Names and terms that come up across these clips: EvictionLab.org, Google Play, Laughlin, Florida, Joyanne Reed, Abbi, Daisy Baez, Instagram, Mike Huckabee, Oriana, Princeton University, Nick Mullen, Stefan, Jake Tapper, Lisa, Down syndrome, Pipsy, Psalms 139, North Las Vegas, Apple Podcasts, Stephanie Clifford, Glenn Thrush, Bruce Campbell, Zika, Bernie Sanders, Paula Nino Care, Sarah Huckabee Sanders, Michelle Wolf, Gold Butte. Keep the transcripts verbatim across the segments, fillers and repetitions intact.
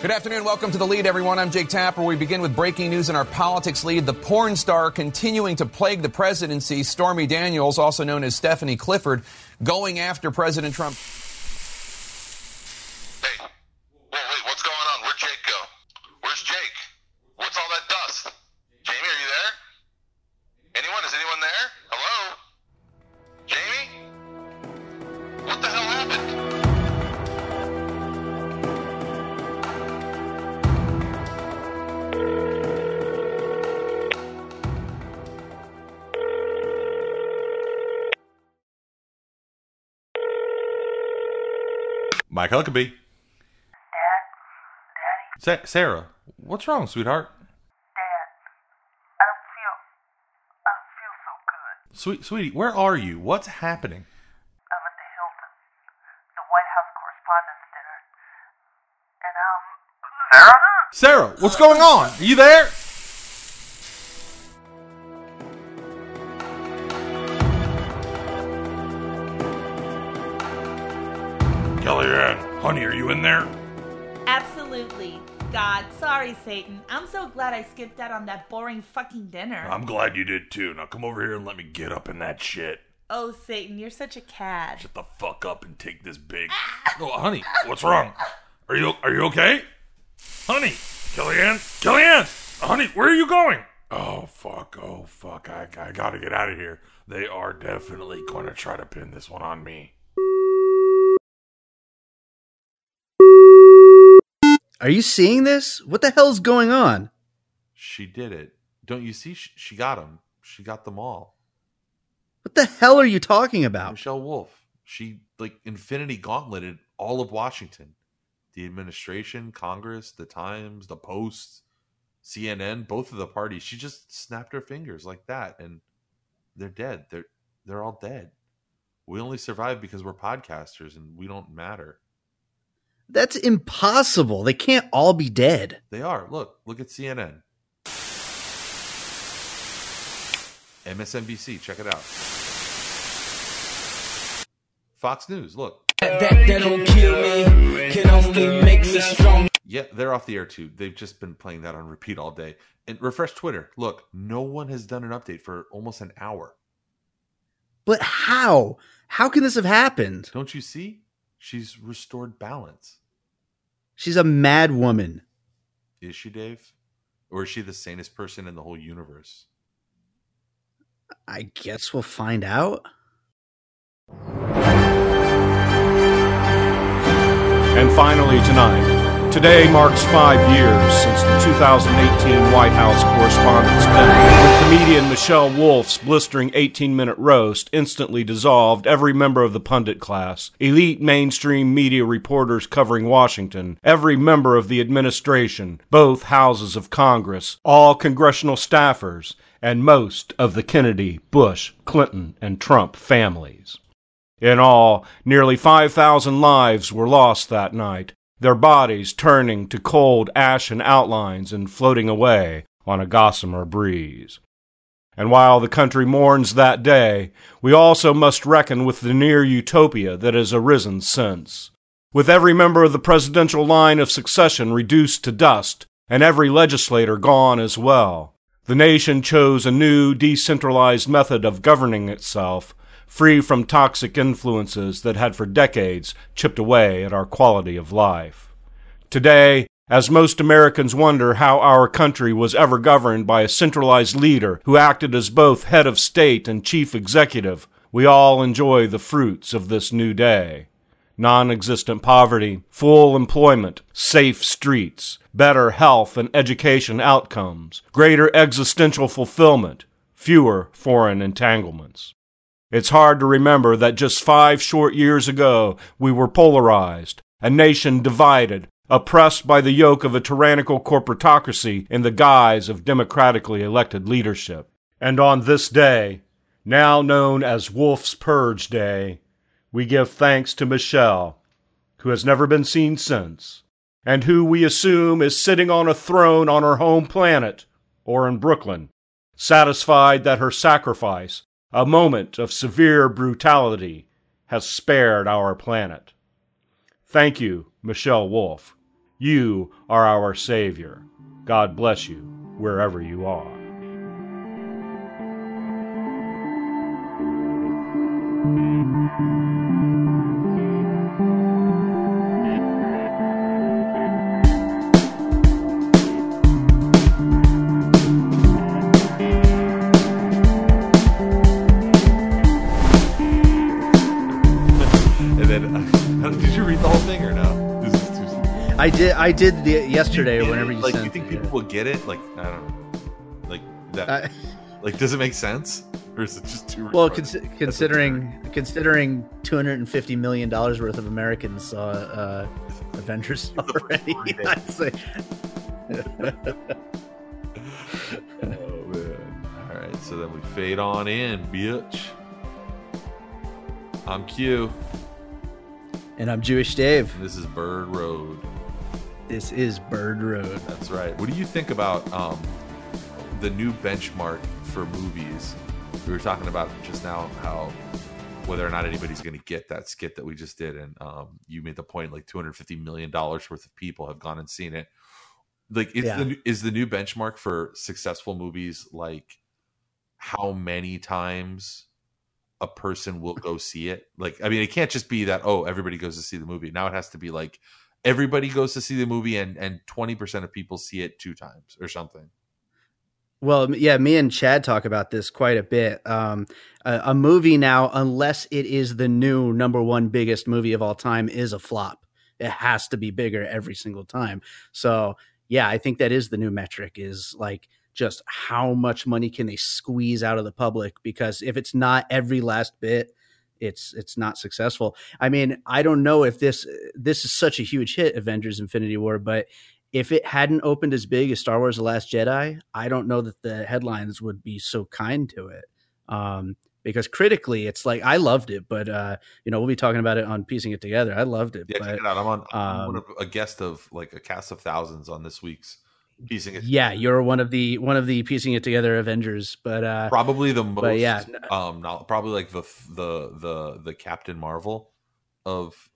Good afternoon. Welcome to The Lead, everyone. I'm Jake Tapper. We begin with breaking news in our politics lead. The porn star continuing to plague the presidency, Stormy Daniels, also known as Stephanie Clifford, going after President Trump. Hey, wait, wait, what's going on? Where'd Jake go? Where's Jake? What's all that dust? Jamie, are you there? Anyone? Is anyone there? Hello? Jamie? What the hell happened? Mike Huckabee. Dad? Daddy? Sa- Sarah, what's wrong, sweetheart? Dad, I don't feel... I don't feel so good. Sweet, sweetie, where are you? What's happening? I'm at the Hilton, the White House Correspondents' Dinner, and I'm... Sarah? Sarah, what's going on? Are you there? Kellyanne, honey, are you in there? Absolutely. God, sorry, Satan. I'm so glad I skipped out on that boring fucking dinner. I'm glad you did, too. Now come over here and let me get up in that shit. Oh, Satan, you're such a cad. Shut the fuck up and take this big... Oh, honey, what's wrong? Are you are you okay? Honey, Kellyanne, Kellyanne, honey, where are you going? Oh, fuck, oh, fuck, I, I gotta get out of here. They are definitely going to try to pin this one on me. Are you seeing this? What the hell's going on? She did it. Don't you see? She, she got them. She got them all. What the hell are you talking about? Michelle Wolf. She, like, infinity gauntleted all of Washington. The administration, Congress, the Times, the Post, C N N, both of the parties. She just snapped her fingers like that, and they're dead. They're, they're all dead. We only survive because we're podcasters, and we don't matter. That's impossible. They can't all be dead. They are. Look. Look at C N N. M S N B C. Check it out. Fox News. Look. That, that, that don't kill me. Can only make me strong. Yeah, they're off the air, too. They've just been playing that on repeat all day. And refresh Twitter. Look, no one has done an update for almost an hour. But how? How can this have happened? Don't you see? She's restored balance. She's a mad woman. Is she, Dave? Or is she the sanest person in the whole universe? I guess we'll find out. And finally tonight, today marks five years since the two thousand eighteen White House Correspondents' Dinner. With comedian Michelle Wolf's blistering eighteen-minute roast instantly dissolved every member of the pundit class, elite mainstream media reporters covering Washington, every member of the administration, both houses of Congress, all congressional staffers, and most of the Kennedy, Bush, Clinton, and Trump families. In all, nearly five thousand lives were lost that night, their bodies turning to cold, ashen outlines and floating away on a gossamer breeze. And while the country mourns that day, we also must reckon with the near utopia that has arisen since. With every member of the presidential line of succession reduced to dust, and every legislator gone as well, the nation chose a new, decentralized method of governing itself, free from toxic influences that had for decades chipped away at our quality of life. Today, as most Americans wonder how our country was ever governed by a centralized leader who acted as both head of state and chief executive, we all enjoy the fruits of this new day. Non-existent poverty, full employment, safe streets, better health and education outcomes, greater existential fulfillment, fewer foreign entanglements. It's hard to remember that just five short years ago we were polarized, a nation divided, oppressed by the yoke of a tyrannical corporatocracy in the guise of democratically elected leadership. And on this day, now known as Wolf's Purge Day, we give thanks to Michelle, who has never been seen since, and who we assume is sitting on a throne on her home planet, or in Brooklyn, satisfied that her sacrifice, a moment of severe brutality, has spared our planet. Thank you, Michelle Wolf. You are our Savior. God bless you wherever you are. I did. I did the, yesterday. You whenever it? you like, sent, you think people yeah. will get it? Like, I don't know. Like that. I, like, does it make sense, or is it just too? Well, con- considering considering two hundred and fifty million dollars worth of Americans saw uh, Avengers already. I'd say. Oh man! All right, so then we fade on in, bitch. I'm Q, and I'm Jewish Dave. And this is Bird Road. This is Bird Road. That's right. What do you think about um, the new benchmark for movies? We were talking about just now how whether or not anybody's going to get that skit that we just did. And um, you made the point like two hundred fifty million dollars worth of people have gone and seen it. Like, it's yeah. the, is the new benchmark for successful movies like how many times a person will go see it? Like, I mean, it can't just be that, oh, everybody goes to see the movie. Now it has to be like, everybody goes to see the movie and, and twenty percent of people see it two times or something. Well, yeah, me and Chad talk about this quite a bit. Um, a, a movie now, unless it is the new number one biggest movie of all time, is a flop. It has to be bigger every single time. So, yeah, I think that is the new metric, is like just how much money can they squeeze out of the public? Because if it's not every last bit, It's it's not successful. I mean, I don't know if this this is such a huge hit, Avengers Infinity War, but if it hadn't opened as big as Star Wars The Last Jedi, I don't know that the headlines would be so kind to it. Um, because critically, it's like, I loved it, but uh, you know, we'll be talking about it on Piecing It Together. I loved it. Yeah, but, check it out. I'm on I'm um, one of, a guest of like a cast of thousands on this week's Piecing It. Yeah, you're one of the one of the Piecing It Together Avengers, but uh, probably the most. Yeah, um, not, probably like the the the the Captain Marvel of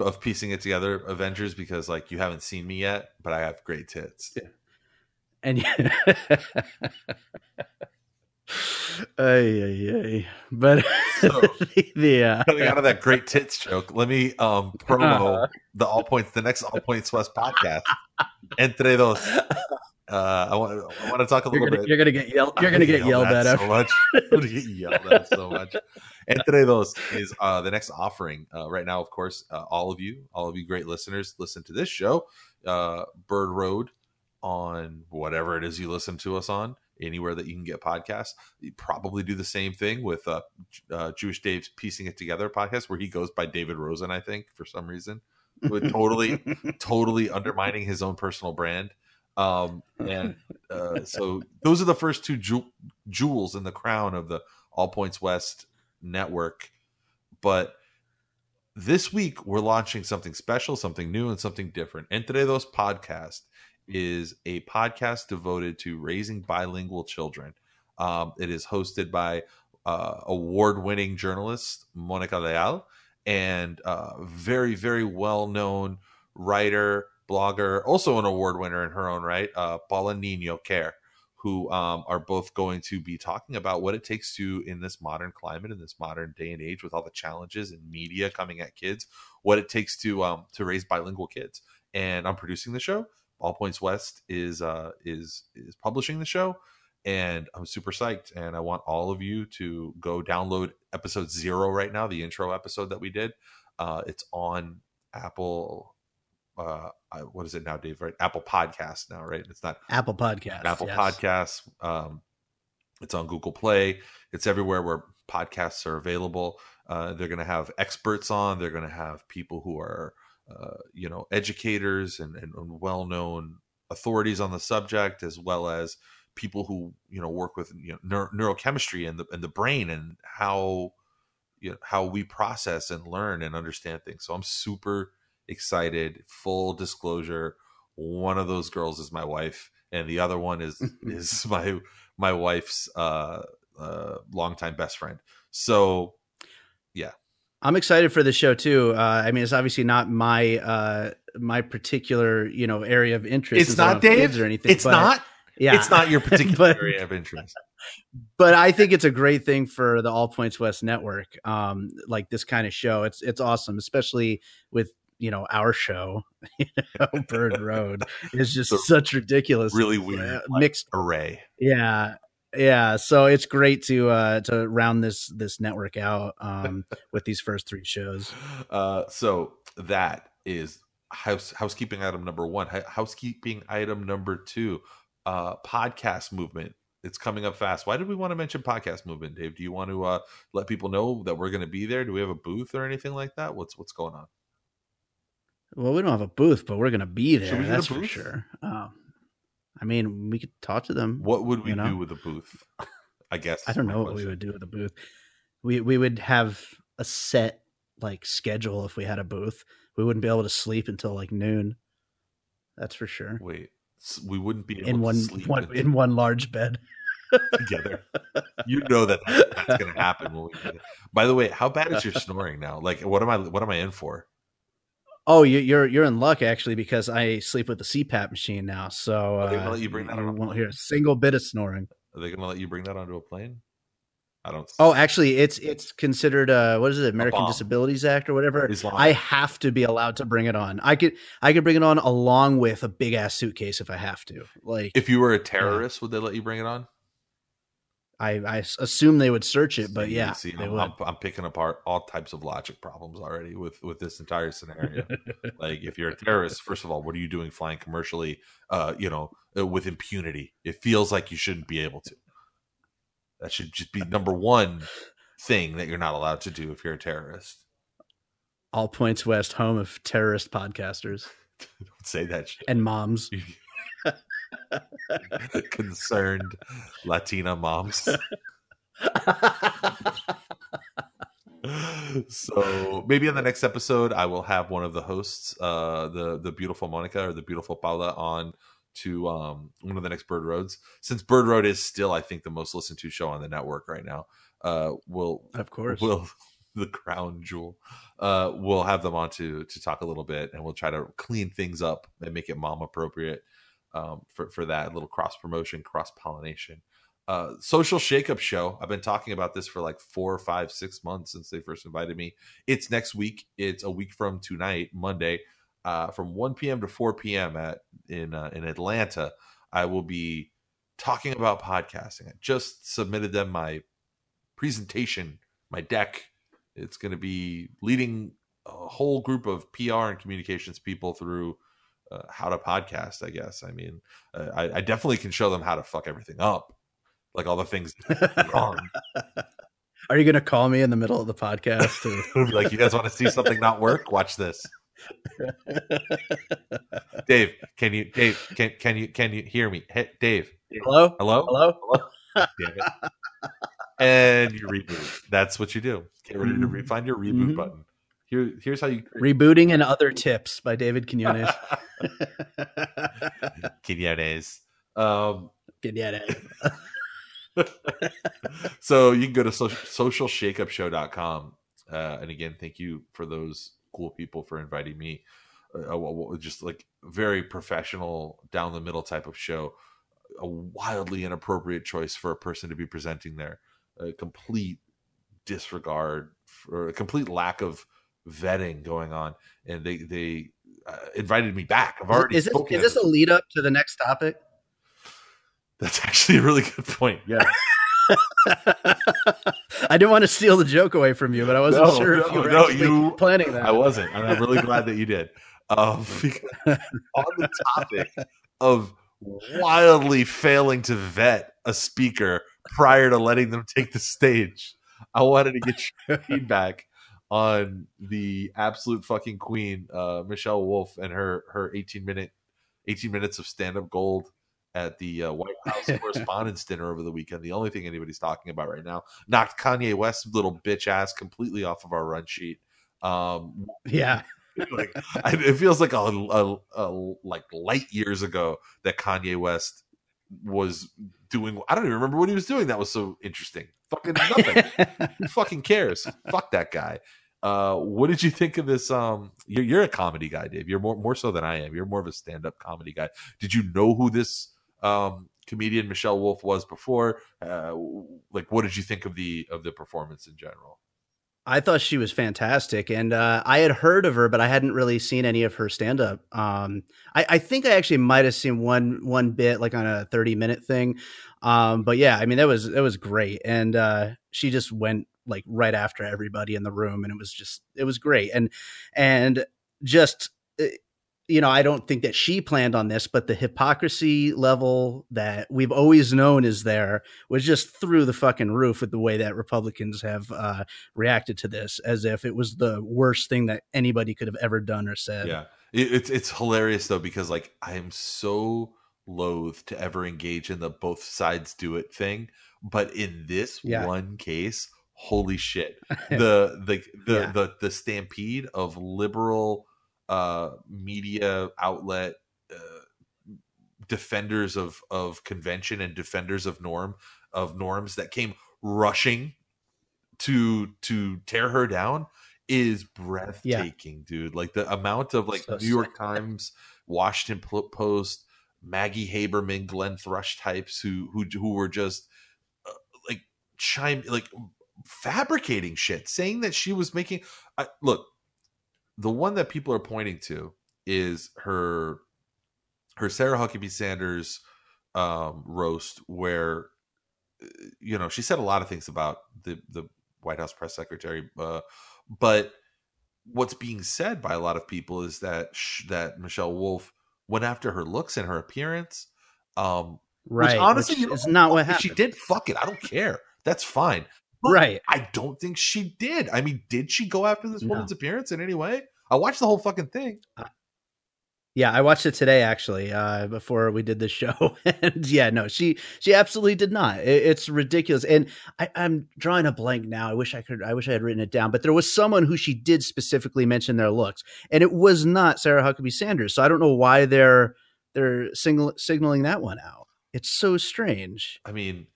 of Piecing It Together Avengers, because like you haven't seen me yet, but I have great tits. Yeah. And yeah. Ay, ay, ay. But so, the, uh, coming out of that great tits joke, let me um, promo uh, the All Points, the next All Points West podcast, Entre Dos. Uh, I want, I want to talk a little gonna, bit. You're gonna get yelled. You're gonna, gonna get yelled, yelled at, at so much. I'm gonna get yelled at so much. Entre Dos is uh, the next offering uh, right now. Of course, uh, all of you, all of you great listeners, listen to this show, uh, Bird Road, on whatever it is you listen to us on. Anywhere that you can get podcasts. You probably do the same thing with uh, uh, Jewish Dave's Piecing It Together podcast, where he goes by David Rosen, I think, for some reason, with totally, totally undermining his own personal brand. Um, and uh, so those are the first two ju- jewels in the crown of the All Points West network. But this week, we're launching something special, something new, and something different. Entre Dos podcast is a podcast devoted to raising bilingual children. Um, it is hosted by uh, award-winning journalist Monica Leal and uh, very, very well-known writer, blogger, also an award winner in her own right, uh, Paula Nino Care, who um, are both going to be talking about what it takes to, in this modern climate, in this modern day and age, with all the challenges and media coming at kids, what it takes to um, to raise bilingual kids. And I'm producing the show. All Points West is uh, is is publishing the show, and I'm super psyched. And I want all of you to go download episode zero right now, the intro episode that we did. Uh, it's on Apple. Uh, what is it now, Dave? Right, Apple Podcasts now, right? It's not Apple Podcasts. Apple yes. Podcasts. Um, it's on Google Play. It's everywhere where podcasts are available. Uh, they're going to have experts on. They're going to have people who are. Uh, you know, educators and, and well-known authorities on the subject, as well as people who, you know, work with you know, neuro- neurochemistry and the and the brain and how, you know, how we process and learn and understand things. So I'm super excited. Full disclosure, one of those girls is my wife, and the other one is is my my wife's uh, uh, longtime best friend. So, yeah. I'm excited for the show too. Uh, I mean, it's obviously not my uh, my particular, you know, area of interest. It's is not Dave or anything. It's but, not. Yeah, it's not your particular but, area of interest. But I think it's a great thing for the All Points West Network. Um, like this kind of show, it's it's awesome, especially with, you know, our show, you know, Bird Road is just so such ridiculous, really weird uh, like, mixed array. Yeah. Yeah, so it's great to uh, to round this this network out um, with these first three shows. Uh, so that is house, housekeeping item number one. Housekeeping item number two, uh, podcast movement. It's coming up fast. Why did we want to mention podcast movement, Dave? Do you want to uh, let people know that we're going to be there? Do we have a booth or anything like that? What's what's going on? Well, we don't have a booth, but we're going to be there. That's for sure. Um, I mean, we could talk to them. What would we you know? do with a booth? I guess. I don't know what question. we would do with a booth. We we would have a set like schedule if we had a booth. We wouldn't be able to sleep until like noon. That's for sure. Wait, we wouldn't be able in to one, sleep one, in one large bed together. You know that that's going to happen. When we get it. By the way, how bad is your snoring now? Like, what am I? What am I in for? Oh, you're you're in luck actually, because I sleep with the C PAP machine now, so uh, are they gonna let you bring that on? You won't hear a single bit of snoring. Are they going to let you bring that onto a plane? I don't. Oh, actually, it's it's considered uh, what is it, American Disabilities Act or whatever. Islamic. I have to be allowed to bring it on. I could I could bring it on along with a big ass suitcase if I have to. Like, if you were a terrorist, yeah. would they let you bring it on? I, I assume they would search it, but yeah, see, I'm, I'm, I'm picking apart all types of logic problems already with, with this entire scenario. Like, if you're a terrorist, first of all, what are you doing flying commercially? Uh, you know, with impunity, it feels like you shouldn't be able to. That should just be number one thing that you're not allowed to do if you're a terrorist. All Points West, home of terrorist podcasters. Don't say that shit. And moms. Concerned Latina moms. So maybe on the next episode, I will have one of the hosts, uh, the the beautiful Monica or the beautiful Paula, on to um, one of the next Bird Roads. Since Bird Road is still, I think, the most listened to show on the network right now, uh, we'll of course we'll the crown jewel. Uh, we'll have them on to to talk a little bit, and we'll try to clean things up and make it mom appropriate. Um, for, for that little cross promotion, cross pollination, uh, Social Shake-Up Show. I've been talking about this for like four or five, six months since they first invited me. It's next week. It's a week from tonight, Monday, uh, from one p.m. to four p.m. at in uh, in Atlanta. I will be talking about podcasting. I just submitted them my presentation, my deck. It's going to be leading a whole group of P R and communications people through Uh, how to podcast, I guess. I mean, uh, I, I definitely can show them how to fuck everything up, like all the things wrong. Are you going to call me in the middle of the podcast? To- like, you guys want to see something not work? Watch this. Dave, can you? Dave, can can you? Can you hear me? Hey, Dave. Hello. Hello. Hello. Hello? Damn it. And you reboot. That's what you do. Get ready to re- find your reboot mm-hmm. button. Here, here's how you rebooting and other tips by David Quinones. Quinones. Um, Quinones. So you can go to social, social shake up show dot com. Uh, and again, thank you for those cool people for inviting me. Uh, just like very professional, down the middle type of show. A wildly inappropriate choice for a person to be presenting there. A complete disregard for a complete lack of vetting going on, and they they uh, invited me back. I've already is this, is this a lead up to the next topic? That's actually a really good point. Yeah. I didn't want to steal the joke away from you, but I wasn't no, sure no, if you were no, you, planning that. I wasn't, and I'm really glad that you did. Um, because on the topic of wildly failing to vet a speaker prior to letting them take the stage, I wanted to get your feedback on the absolute fucking queen, uh, Michelle Wolf, and her her eighteen minutes of stand-up gold at the uh, White House Correspondents' Dinner over the weekend. The only thing anybody's talking about right now. Knocked Kanye West's little bitch ass completely off of our run sheet. Um, yeah, like, I, it feels like a, a, a like light years ago that Kanye West was doing. I don't even remember what he was doing. That was so interesting. Fucking nothing. Who fucking cares? Fuck that guy. Uh, what did you think of this? Um, you're, you're a comedy guy, Dave. You're more more so than I am. You're more of a stand-up comedy guy. Did you know who this um, comedian Michelle Wolf was before? Uh, like, what did you think of the of the performance in general? I thought she was fantastic, and uh, I had heard of her, but I hadn't really seen any of her stand-up. Um, I, I think I actually might have seen one one bit, like on a thirty-minute thing. Um, but yeah, I mean, that was that was great, and uh, she just went like right after everybody in the room, and it was just it was great, and and just you know, I don't think that she planned on this, but the hypocrisy level that we've always known is there was just through the fucking roof with the way that Republicans have uh, reacted to this, as if it was the worst thing that anybody could have ever done or said. Yeah, it's it's hilarious though, because like I am so loath to ever engage in the both sides do it thing, but in this yeah. one case, holy shit, the the the, yeah. the the stampede of liberal uh media outlet uh, defenders of of convention and defenders of norm of norms that came rushing to to tear her down is breathtaking, yeah. dude. Like the amount of like so New York Times, Washington Post, Maggie Haberman, Glenn Thrush types who who who were just uh, like chime like fabricating shit, saying that she was making I, look. The one that people are pointing to is her, her Sarah Huckabee Sanders um, roast, where you know she said a lot of things about the the White House press secretary, uh, but what's being said by a lot of people is that sh- that Michelle Wolf went after her looks and her appearance. Um, right, which honestly, which you is not what happened. She did. Fuck it, I don't care. That's fine. But right. I don't think she did. I mean, did she go after this no. woman's appearance in any way? I watched the whole fucking thing. Uh, yeah, I watched it today, actually, uh, before we did the show. And yeah, no, she she absolutely did not. It, it's ridiculous. And I, I'm drawing a blank now. I wish I could. I wish I had written it down. But there was someone who she did specifically mention their looks. And it was not Sarah Huckabee Sanders. So I don't know why they're they're single, signaling that one out. It's so strange. I mean,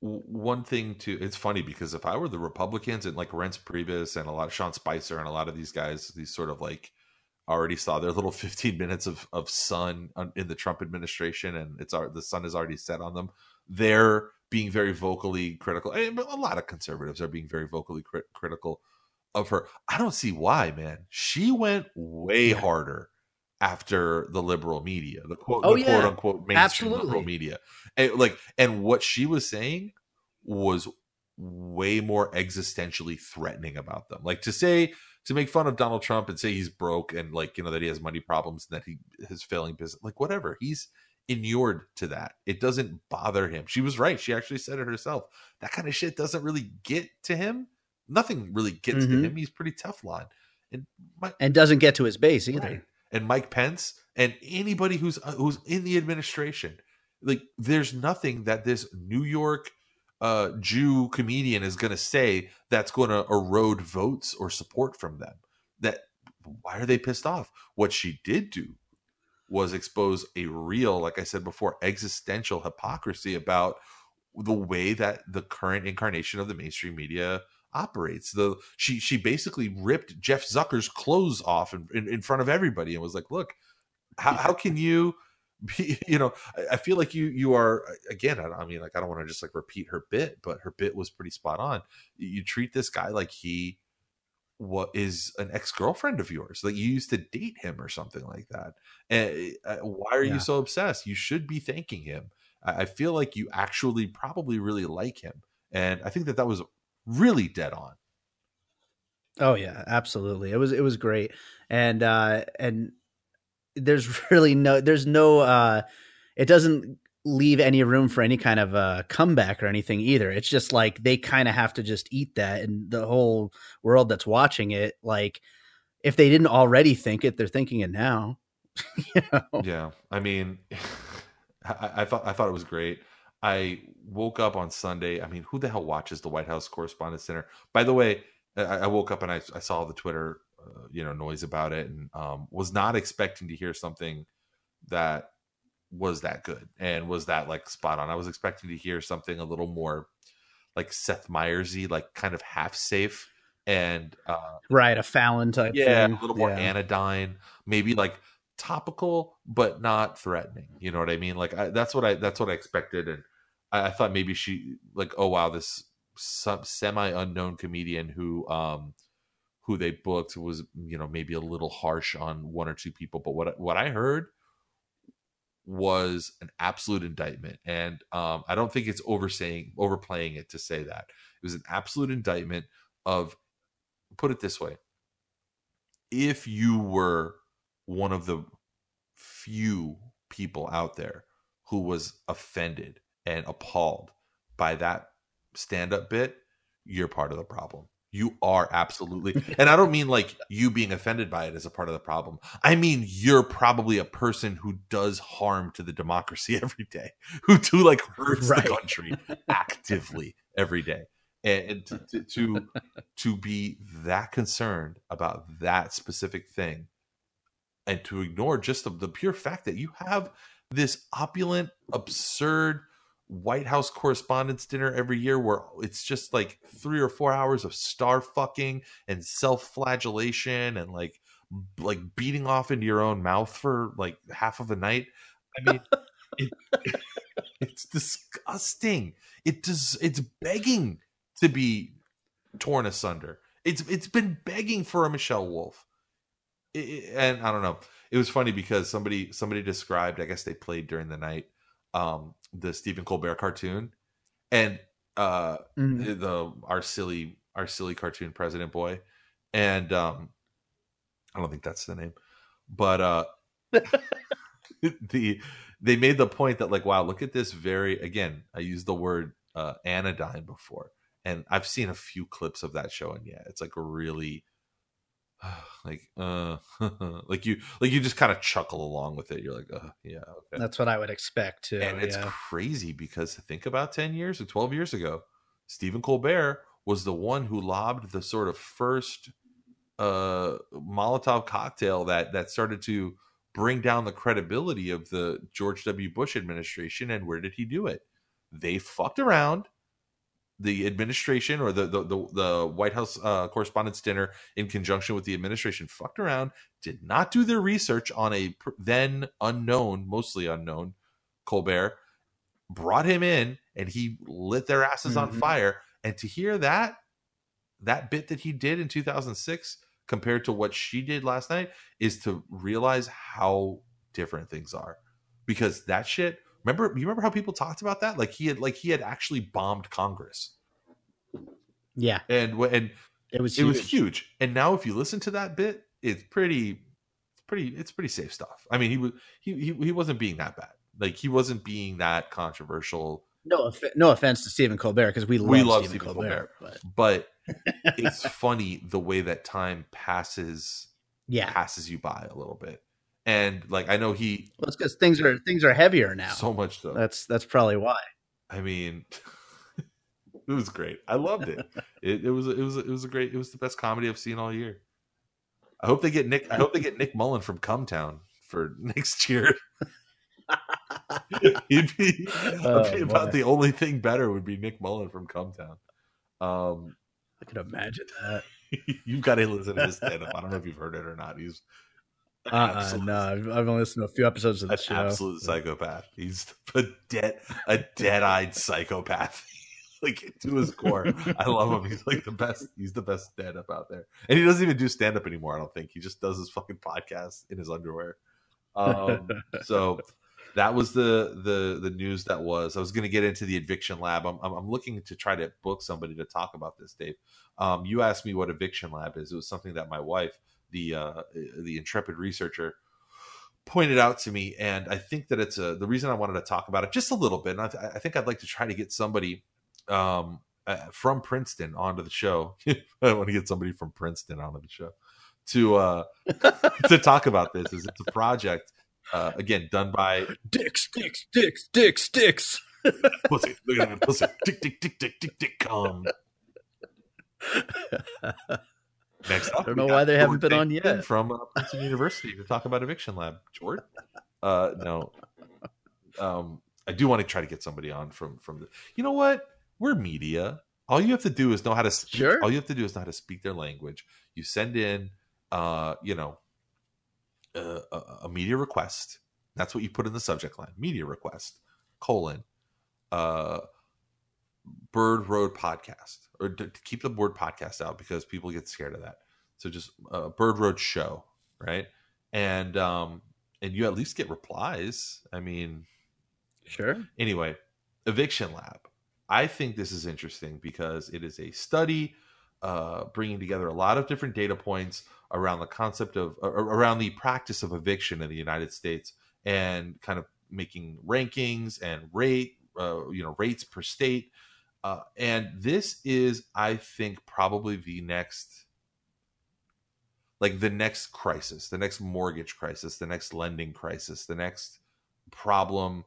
one thing too, it's funny because if I were the Republicans and like Reince Priebus and a lot of Sean Spicer and a lot of these guys, these sort of like already saw their little fifteen minutes of, of sun in the Trump administration, and it's the sun is already set on them. They're being very vocally critical. I mean, a lot of conservatives are being very vocally crit- critical of her. I don't see why, man. She went way harder after the liberal media, the quote, oh, the yeah. quote unquote mainstream Absolutely. liberal media, and like, and what she was saying was way more existentially threatening about them. Like to say, to make fun of Donald Trump and say he's broke and like, you know, that he has money problems and that he is failing business, like whatever, he's inured to that. It doesn't bother him. She was right. She actually said it herself. That kind of shit doesn't really get to him. Nothing really gets mm-hmm. to him. He's pretty Teflon, and my, and doesn't get to his base either. Right. And Mike Pence and anybody who's who's in the administration, like there's nothing that this New York uh, Jew comedian is going to say that's going to erode votes or support from them. That why are they pissed off? What she did do was expose a real, like I said before, existential hypocrisy about the way that the current incarnation of the mainstream media operates. The she she basically ripped Jeff Zucker's clothes off in, in, in front of everybody and was like, look, how, how can you be, you know, I, I feel like you you are, again, I, I mean, like I don't want to just like repeat her bit, but her bit was pretty spot on. You treat this guy like he what is an ex-girlfriend of yours, like you used to date him or something like that, and uh, why are yeah. you so obsessed? You should be thanking him. I, I feel like you actually probably really like him, and I think that that was really dead on. Oh yeah, absolutely. It was, it was great. And, uh, and there's really no, there's no, uh, it doesn't leave any room for any kind of a comeback or anything either. It's just like, they kind of have to just eat that, and the whole world that's watching it, like if they didn't already think it, they're thinking it now. You know? Yeah. I mean, I, I thought, I thought it was great. I woke up on Sunday. I mean, who the hell watches the White House Correspondents' Dinner? By the way, I, I woke up and I, I saw the Twitter, uh, you know, noise about it, and um, was not expecting to hear something that was that good and was that like spot on. I was expecting to hear something a little more like Seth Meyers-y, like kind of half safe, and uh, right, a Fallon type, yeah, thing. a little more yeah. anodyne, maybe like topical but not threatening. You know what I mean? Like I, that's what I that's what I expected, and I, I thought maybe she like, oh wow, this some semi unknown comedian who um who they booked was, you know, maybe a little harsh on one or two people. But what what I heard was an absolute indictment, and um, I don't think it's oversaying, overplaying it to say that it was an absolute indictment of. Put it this way: if you were one of the few people out there who was offended and appalled by that stand-up bit, you're part of the problem. You are absolutely, and I don't mean like you being offended by it as a part of the problem. I mean, you're probably a person who does harm to the democracy every day, who do like hurts right. the country actively every day. And to, to, to, to be that concerned about that specific thing and to ignore just the, the pure fact that you have this opulent, absurd, White House Correspondents' Dinner every year where it's just like three or four hours of star fucking and self-flagellation and like like beating off into your own mouth for like half of the night. I mean, it, it's disgusting. It does. It's begging to be torn asunder. It's it's been begging for a Michelle Wolf, it, it, and I don't know. It was funny because somebody somebody described. I guess they played during the night. Um, the Stephen Colbert cartoon, and uh, mm-hmm. the, the our silly our silly cartoon president boy, and um, I don't think that's the name, but uh, the they made the point that like, wow, look at this very again. I used the word uh, anodyne before, and I've seen a few clips of that show, and yeah, it's like really like uh like you like you just kind of chuckle along with it. You're like, oh yeah, okay. That's what I would expect too. And it's yeah. crazy because think about ten years or twelve years ago, Stephen Colbert was the one who lobbed the sort of first uh Molotov cocktail that that started to bring down the credibility of the George W. Bush administration. And where did he do it? They fucked around. The administration or the, the, the, the White House uh, Correspondents' Dinner in conjunction with the administration fucked around, did not do their research on a pr- then unknown, mostly unknown Colbert, brought him in, and he lit their asses mm-hmm. on fire. And to hear that, that bit that he did in two thousand six compared to what she did last night is to realize how different things are, because that shit. Remember, you remember how people talked about that? Like he had, like he had actually bombed Congress. Yeah, and and it was it huge. was huge. And now, if you listen to that bit, it's pretty, it's pretty, it's pretty safe stuff. I mean, he was he, he he wasn't being that bad. Like he wasn't being that controversial. No, no offense to Stephen Colbert, because we love we love Stephen, Stephen Colbert, Colbert, but, but it's funny the way that time passes, yeah, passes you by a little bit. And like I know he well, it's because things are things are heavier now. So much so. That's that's probably why. I mean, it was great. I loved it. it. It was it was it was a great. It was the best comedy I've seen all year. I hope they get Nick. I hope they get Nick Mullen from Cumtown for next year. He'd be, oh, be about the only thing better would be Nick Mullen from Cumtown. Um, I can imagine that. You've got to listen to his stand-up. I don't know if you've heard it or not. He's Uh, no, I've, I've only listened to a few episodes of the show. Absolute psychopath. He's a dead, a dead-eyed psychopath, like to his core. I love him. He's like the best. He's the best stand-up out there, and he doesn't even do stand-up anymore. I don't think he just does his fucking podcast in his underwear. Um, so that was the the the news that was. I was going to get into the Eviction Lab. I'm, I'm I'm looking to try to book somebody to talk about this, Dave. Um, you asked me what Eviction Lab is. It was something that my wife. the uh the intrepid researcher pointed out to me, and I think that it's a the reason I wanted to talk about it just a little bit, and i, th- I think I'd like to try to get somebody um uh, from Princeton onto the show. I want to get somebody from Princeton onto the show to uh to talk about this. Is it's a project uh again done by dicks dicks dicks dicks dicks pussy, look at him, pussy. Dick dick dick dick dick dick come Next up, I don't know why they haven't been on yet. From uh, Princeton University to talk about Eviction Lab. Jordan? Uh, no. Um, I do want to try to get somebody on from from the. You know what? We're media. All you have to do is know how to speak. Sure. All you have to do is know how to speak their language. You send in, uh, you know, a, a media request. That's what you put in the subject line. Media request, colon, uh, Bird Road Podcast. Or to, to keep the word podcast out because people get scared of that. So just uh, Bird Road Show, right? And um, and you at least get replies. I mean, sure. Anyway, Eviction Lab. I think this is interesting because it is a study uh, bringing together a lot of different data points around the concept of, uh, around the practice of eviction in the United States and kind of making rankings and rate, uh, you know, rates per state. Uh, and this is, I think, probably the next, like the next crisis, the next mortgage crisis, the next lending crisis, the next problem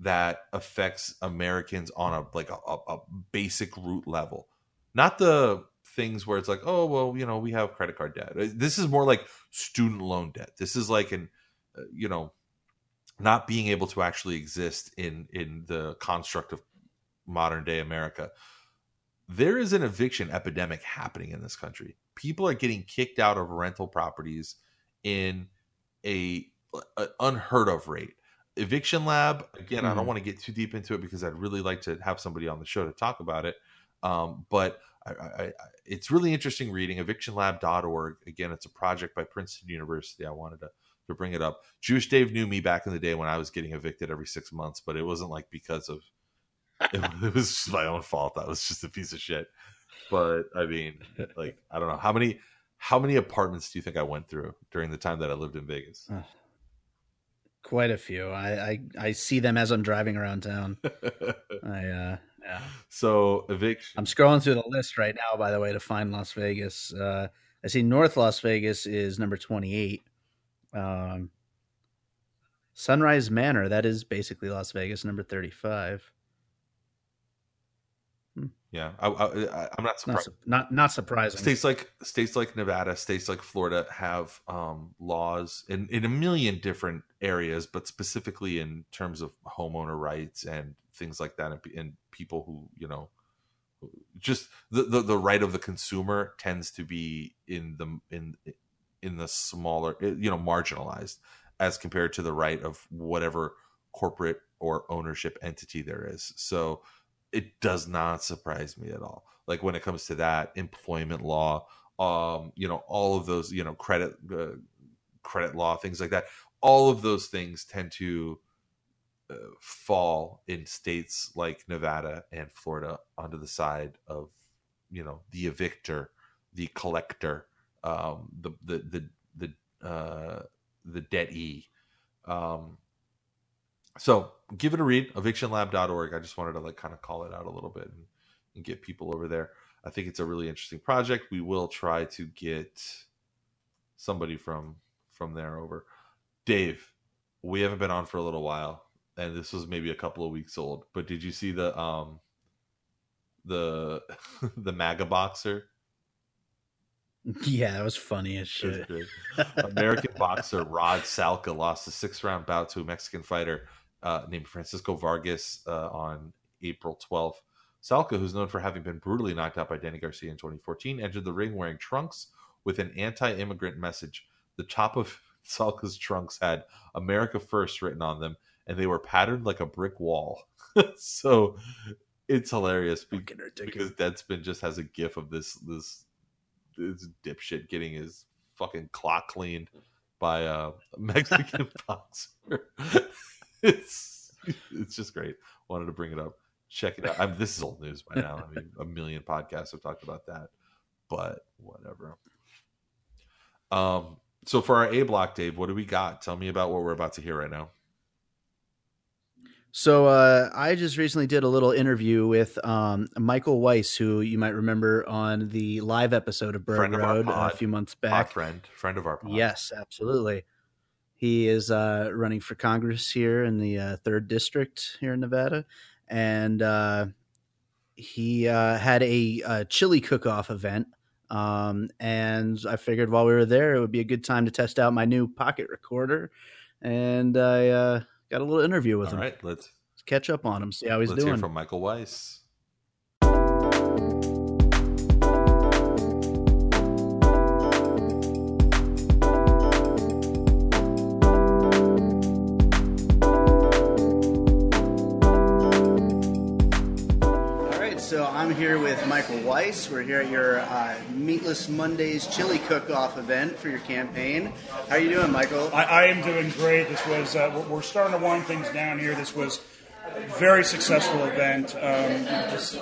that affects Americans on a like a, a basic root level, not the things where it's like, oh, well, you know, we have credit card debt. This is more like student loan debt. This is like an, uh, you know, not being able to actually exist in in the construct of modern day America. There is an eviction epidemic happening in this country. People are getting kicked out of rental properties in a, a unheard of rate. Eviction Lab, again, I don't want to get too deep into it because I'd really like to have somebody on the show to talk about it. Um, but I, I, I, it's really interesting reading. Eviction Lab dot org. Again, it's a project by Princeton University. I wanted to, to bring it up. Jewish Dave knew me back in the day when I was getting evicted every six months, but it wasn't like because of, it, it was just my own fault. I was just a piece of shit. But I mean, like, I don't know. How many, how many apartments do you think I went through during the time that I lived in Vegas? Uh. Quite a few. I, I, I see them as I'm driving around town. I, uh, yeah. So eviction. I'm scrolling through the list right now, by the way, to find Las Vegas. Uh, I see North Las Vegas is number twenty-eight. Um, Sunrise Manor, that is basically Las Vegas, number thirty-five. Hmm. Yeah, I, I, I'm not surprised. Not, not not surprising. States like states like Nevada, states like Florida have um, laws in, in a million different areas, but specifically in terms of homeowner rights and things like that, and, and people who, you know, just the, the the right of the consumer tends to be in the in in the smaller, you know, marginalized as compared to the right of whatever corporate or ownership entity there is. So it does not surprise me at all. Like when it comes to that, employment law, um, you know, all of those, you know, credit, uh, credit law, things like that. All of those things tend to uh, fall in states like Nevada and Florida onto the side of, you know, the evictor, the collector, um, the, the, the, the, uh, the debtee. Um, So give it a read, eviction lab dot org. I just wanted to like kind of call it out a little bit and, and get people over there. I think it's a really interesting project. We will try to get somebody from from there over. Dave, we haven't been on for a little while, and this was maybe a couple of weeks old. But did you see the um the the MAGA boxer? Yeah, that was funny as shit. American boxer Rod Salka lost a six round bout to a Mexican fighter Uh, named Francisco Vargas uh, on April twelfth. Salka, who's known for having been brutally knocked out by Danny Garcia in twenty fourteen, entered the ring wearing trunks with an anti-immigrant message. The top of Salka's trunks had America First written on them, and they were patterned like a brick wall. So it's hilarious because, because Deadspin just has a gif of this, this, this dipshit getting his fucking clock cleaned by a Mexican boxer. It's it's just great. Wanted to bring it up. Check it out. I'm, this is old news by now. I mean, a million podcasts have talked about that, but whatever. Um. So for our A block, Dave, what do we got? Tell me about what we're about to hear right now. So uh, I just recently did a little interview with um, Michael Weiss, who you might remember on the live episode of Bird Road a few months back. Our friend, friend of our pod. Yes, absolutely. He is uh, running for Congress here in the uh, third district here in Nevada. And uh, he uh, had a, a chili cook-off event. Um, and I figured while we were there, it would be a good time to test out my new pocket recorder. And I uh, got a little interview with All him. All right, let's, let's catch up on him, see how he's let's doing. Let's hear from Michael Weiss. I'm here with Michael Weiss. We're here at your uh, Meatless Mondays Chili Cook-Off event for your campaign. How are you doing, Michael? I, I am doing great. This was uh, we're starting to wind things down here. This was a very successful event. Um, just,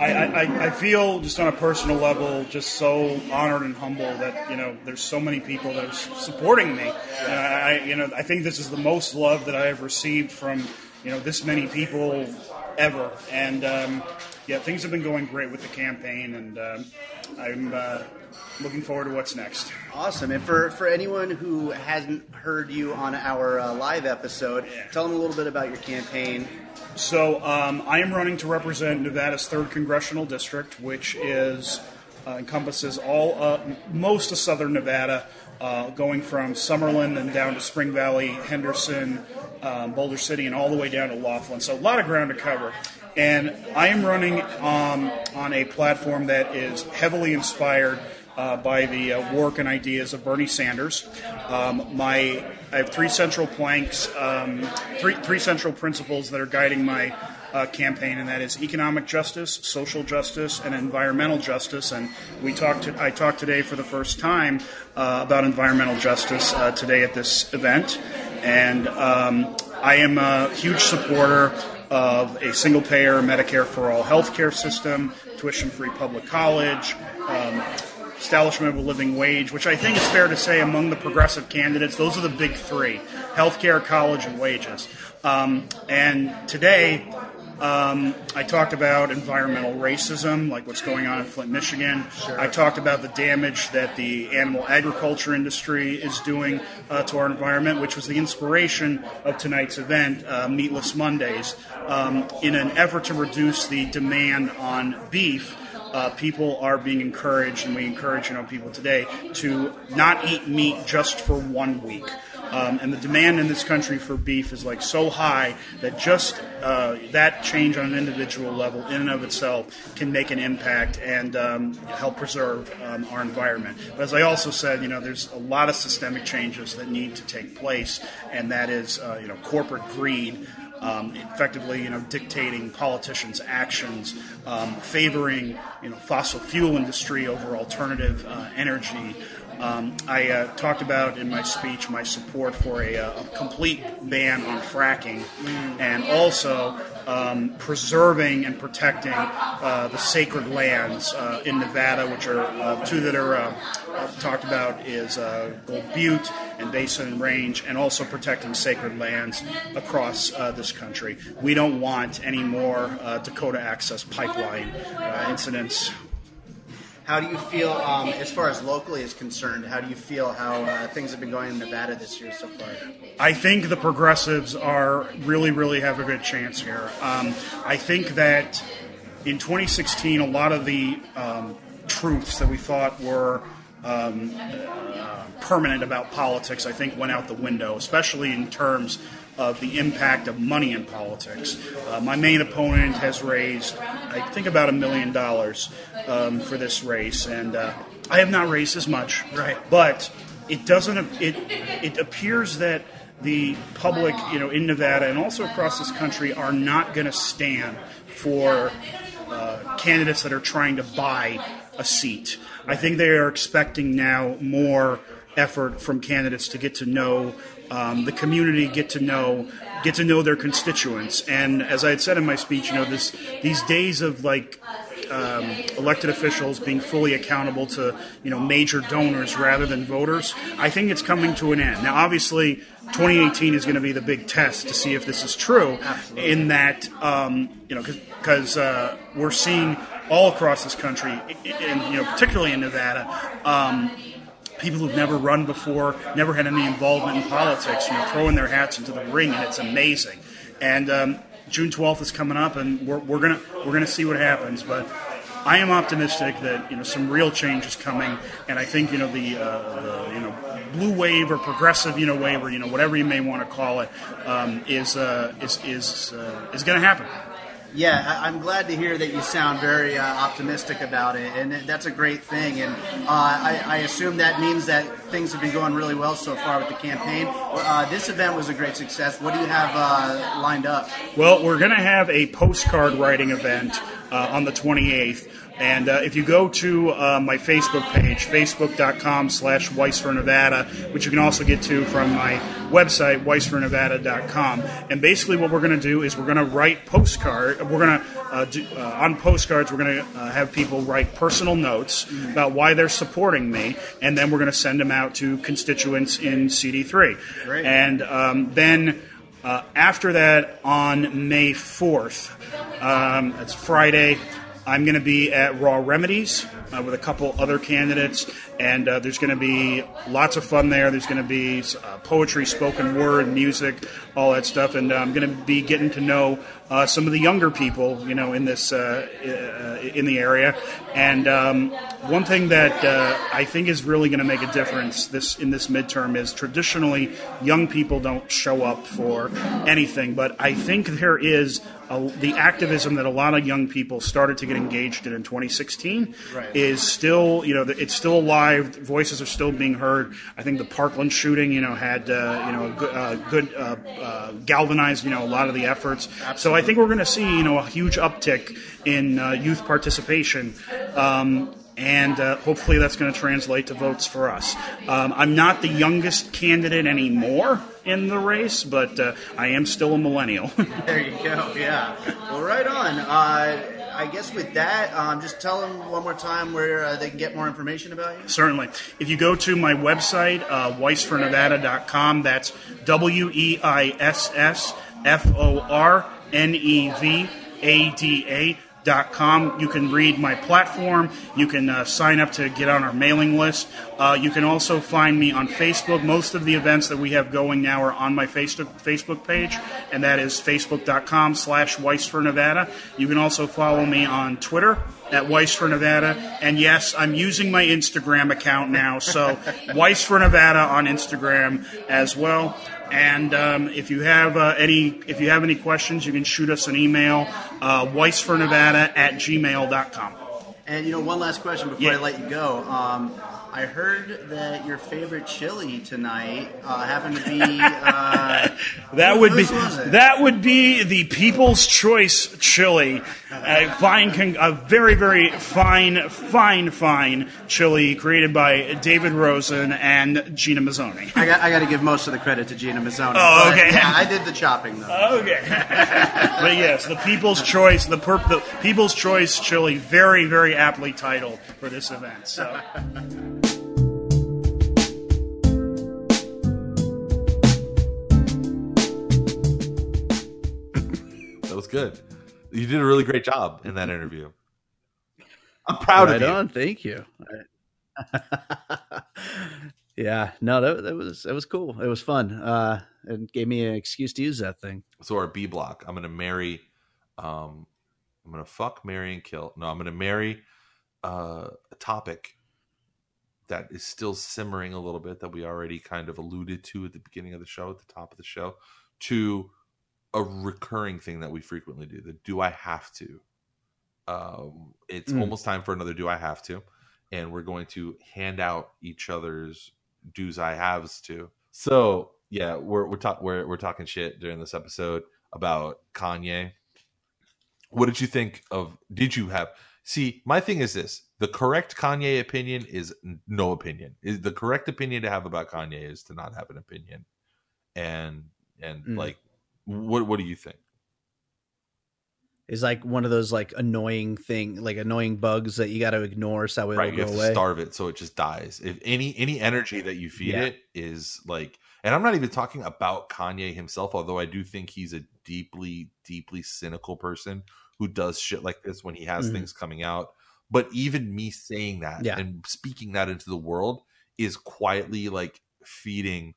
I, I, I feel just on a personal level just so honored and humble that, you know, there's so many people that are supporting me. And I, I you know, I think this is the most love that I have received from, you know, this many people ever. And um, yeah, things have been going great with the campaign, and um, I'm uh, looking forward to what's next. Awesome. And for, for anyone who hasn't heard you on our uh, live episode, yeah. Tell them a little bit about your campaign. So um, I am running to represent Nevada's third congressional district, which is uh, encompasses all uh, most of southern Nevada, uh, going from Summerlin and down to Spring Valley, Henderson, um, Boulder City, and all the way down to Laughlin. So a lot of ground to cover. And I am running um, on a platform that is heavily inspired Uh, by the uh, work and ideas of Bernie Sanders. Um, my, I have three central planks, um, three, three central principles that are guiding my uh, campaign, and that is economic justice, social justice, and environmental justice. And we talked. To, I talked today for the first time uh, about environmental justice uh, today at this event, and um, I am a huge supporter of a single-payer Medicare for all healthcare system, tuition-free public college, Um, establishment of a living wage, which I think is fair to say among the progressive candidates, those are the big three: healthcare, college, and wages. Um, and today, um, I talked about environmental racism, like what's going on in Flint, Michigan. Sure. I talked about the damage that the animal agriculture industry is doing uh, to our environment, which was the inspiration of tonight's event, uh, Meatless Mondays, um, in an effort to reduce the demand on beef. Uh, people are being encouraged, and we encourage, you know, people today to not eat meat just for one week. Um, and the demand in this country for beef is like so high that just uh, that change on an individual level in and of itself can make an impact and um, help preserve um, our environment. But as I also said, you know, there's a lot of systemic changes that need to take place, and that is, uh, you know, corporate greed. Um, effectively, you know, dictating politicians' actions, um, favoring, you know, fossil fuel industry over alternative uh, energy. Um, I uh, talked about in my speech my support for a, a complete ban on fracking, and also um, preserving and protecting uh, the sacred lands uh, in Nevada, which are uh, two that are uh, talked about is uh, Gold Butte and Basin Range, and also protecting sacred lands across uh, this country. We don't want any more uh, Dakota Access Pipeline uh, incidents. How do you feel, um, as far as locally is concerned, how do you feel how uh, things have been going in Nevada this year so far? I think the progressives are really, really have a good chance here. Um, I think that in twenty sixteen, a lot of the um, truths that we thought were um, uh, permanent about politics, I think, went out the window, especially in terms of the impact of money in politics. Uh, my main opponent has raised, I think, about a million dollars um, for this race, and uh, I have not raised as much. Right. But it doesn't. It it appears that the public, you know, in Nevada and also across this country, are not going to stand for uh, candidates that are trying to buy a seat. I think they are expecting now more effort from candidates to get to know um, the community, get to know, get to know their constituents. And as I had said in my speech, you know, this these days of like um, elected officials being fully accountable to, you know, major donors rather than voters, I think it's coming to an end. Now, obviously, twenty eighteen is going to be the big test to see if this is true. Absolutely. In that, um, you know, because uh, we're seeing all across this country, and, you know, particularly in Nevada, um, people who've never run before, never had any involvement in politics, you know, throwing their hats into the ring, and it's amazing. And um, June twelfth is coming up, and we're, we're gonna we're gonna see what happens. But I am optimistic that, you know, some real change is coming, and I think, you know, the, uh, the you know blue wave or progressive, you know, wave, or, you know, whatever you may want to call it, um, is uh, is is uh, is gonna happen. Yeah, I'm glad to hear that you sound very uh, optimistic about it, and that's a great thing. And uh, I, I assume that means that things have been going really well so far with the campaign. Uh, this event was a great success. What do you have uh, lined up? Well, we're going to have a postcard writing event uh, on the twenty-eighth. And uh, if you go to uh, my Facebook page, facebook.com slash Weiss for Nevada, which you can also get to from my website, weiss for nevada dot com. And basically what we're going to do is we're going to write postcard. We're going to, uh, do, uh, on postcards, we're going to uh, have people write personal notes about why they're supporting me. And then we're going to send them out to constituents in C D three. Great. And um, then... Uh, after that, on May fourth, um, that's Friday, I'm going to be at Raw Remedies uh, with a couple other candidates, and uh, there's going to be lots of fun there. There's going to be uh, poetry, spoken word, music, all that stuff, and uh, I'm going to be getting to know uh, some of the younger people, you know, in this uh, uh, in the area. And um, one thing that uh, I think is really going to make a difference this in this midterm is traditionally young people don't show up for anything, but I think there is a, the activism that a lot of young people started to get engaged in in twenty sixteen right. is still, you know, it's still alive. Voices are still being heard. I think the Parkland shooting, you know, had uh, you know a good, uh, good uh, uh, galvanized, you know, a lot of the efforts. Absolutely. So I think we're going to see, you know, a huge uptick in uh, youth participation. Um, And uh, hopefully that's going to translate to votes for us. Um, I'm not the youngest candidate anymore in the race, but uh, I am still a millennial. There you go, yeah. Well, right on. Uh, I guess with that, um, just tell them one more time where uh, they can get more information about you. Certainly. If you go to my website, uh, weiss for nevada dot com, that's W E I S S F O R N E V A D A. Dot com. You can read my platform. You can uh, sign up to get on our mailing list. Uh, you can also find me on Facebook. Most of the events that we have going now are on my Facebook Facebook page, and that is facebook.com slash Weiss for Nevada. You can also follow me on Twitter at Weiss for Nevada. And yes, I'm using my Instagram account now, so Weiss for Nevada on Instagram as well. And um, if you have uh, any, if you have any questions, you can shoot us an email, uh, weissfornevada at gmail dot com. And you know, one last question before yeah. I let you go. Um, I heard that your favorite chili tonight uh, happened to be uh, that would be that would be the People's Choice Chili, a fine, a very very fine, fine, fine chili created by David Rosen and Gina Mazzoni. I got I got to give most of the credit to Gina Mazzoni. Oh, okay. Yeah, I did the chopping though. Okay. But yes, the People's Choice, the, perp, the People's Choice Chili, very very aptly titled for this event. So. Good. You did a really great job in that interview. I'm proud right of you. On. Thank you. Yeah, no, that, that was, that was cool. It was fun. Uh, it gave me an excuse to use that thing. So our B block, I'm going to marry, um, I'm going to fuck, marry, and kill. No, I'm going to marry uh, a topic that is still simmering a little bit that we already kind of alluded to at the beginning of the show, at the top of the show, to a recurring thing that we frequently do, the do I have to. Um, it's mm. almost time for another do I have to, and we're going to hand out each other's do's I haves to. So yeah, we're we're talking we're we're talking shit during this episode about Kanye. What did you think of? Did you have? See, my thing is this: the correct Kanye opinion is no opinion. Is the correct opinion to have about Kanye is to not have an opinion, and and mm. like. What What do you think? It's like one of those like annoying thing, like annoying bugs that you got to ignore so it right, will go away. Right, you have to starve it so it just dies. If any any energy that you feed yeah. it is like, and I'm not even talking about Kanye himself, although I do think he's a deeply, deeply cynical person who does shit like this when he has mm-hmm. things coming out. But even me saying that yeah. and speaking that into the world is quietly like feeding.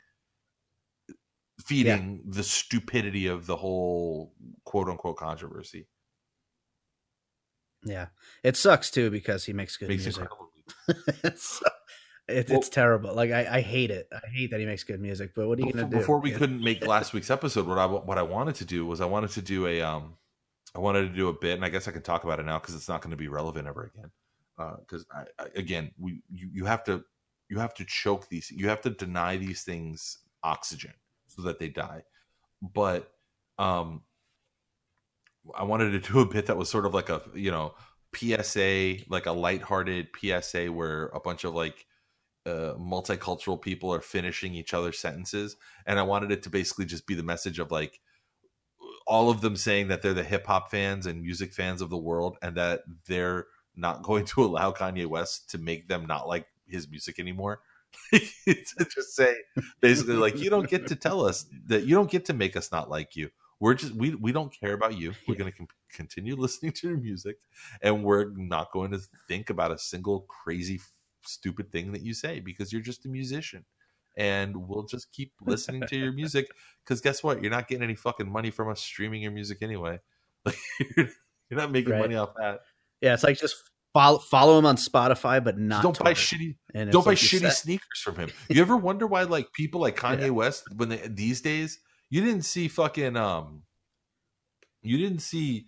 feeding yeah. the stupidity of the whole quote unquote controversy. Yeah. It sucks too, because he makes good makes music. so it, well, it's terrible. Like I, I hate it. I hate that he makes good music, but what are you going to do? Before we yeah. couldn't make last week's episode, what I, what I wanted to do was I wanted to do a, um, I wanted to do a bit, and I guess I can talk about it now cause it's not going to be relevant ever again. Uh, cause I, I, again, we, you, you have to, you have to choke these, you have to deny these things oxygen. so that they die. But um, I wanted to do a bit that was sort of like a, you know, P S A, like a lighthearted P S A where a bunch of like uh, multicultural people are finishing each other's sentences. And I wanted it to basically just be the message of like all of them saying that they're the hip hop fans and music fans of the world, and that they're not going to allow Kanye West to make them not like his music anymore. To just say basically like, you don't get to tell us that, you don't get to make us not like you. We're just, we we don't care about you. We're yeah. going to com- continue listening to your music, and we're not going to think about a single crazy f- stupid thing that you say, because you're just a musician, and we'll just keep listening to your music, because guess what? You're not getting any fucking money from us streaming your music anyway. Like, you're, you're not making right. money off that. Yeah, it's like just follow follow him on Spotify, but not don't Twitter. buy shitty and don't buy like shitty sneakers from him. You ever wonder why like people like Kanye yeah. West, when they, these days, you didn't see fucking um, you didn't see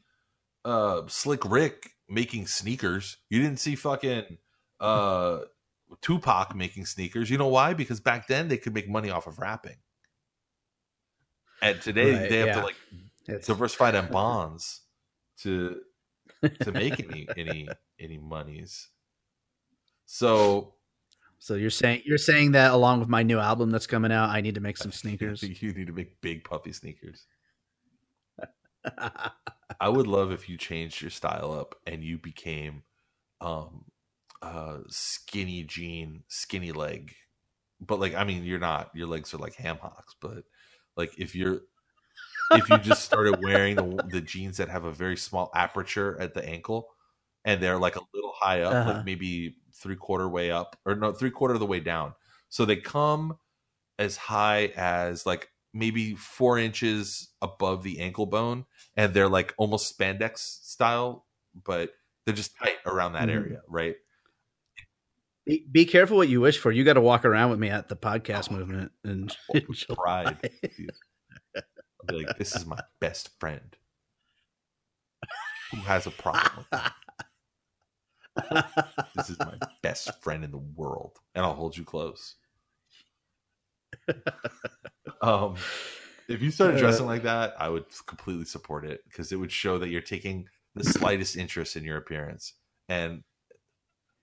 uh Slick Rick making sneakers. You didn't see fucking uh Tupac making sneakers. You know why? Because back then they could make money off of rapping, and today right, they have yeah. to like it's... diversify them bonds to. to make any any any monies. So so you're saying you're saying that along with my new album that's coming out, I need to make some sneakers. You need to make big puffy sneakers. I would love if you changed your style up and you became um uh skinny jean, skinny leg. But like, I mean, you're not, your legs are like ham hocks, but like if you're if you just started wearing the, the jeans that have a very small aperture at the ankle, and they're like a little high up, uh-huh. like maybe three quarter way up, or no, three quarter of the way down. So they come as high as like maybe four inches above the ankle bone, and they're like almost spandex style, but they're just tight around that mm-hmm. area, right? Be, be careful what you wish for. You got to walk around with me at the podcast oh, movement and pride. I'll be like, this is my best friend who has a problem with me. This is my best friend in the world, and I'll hold you close. Um, if you started dressing like that, I would completely support it, because it would show that you're taking the slightest interest in your appearance, and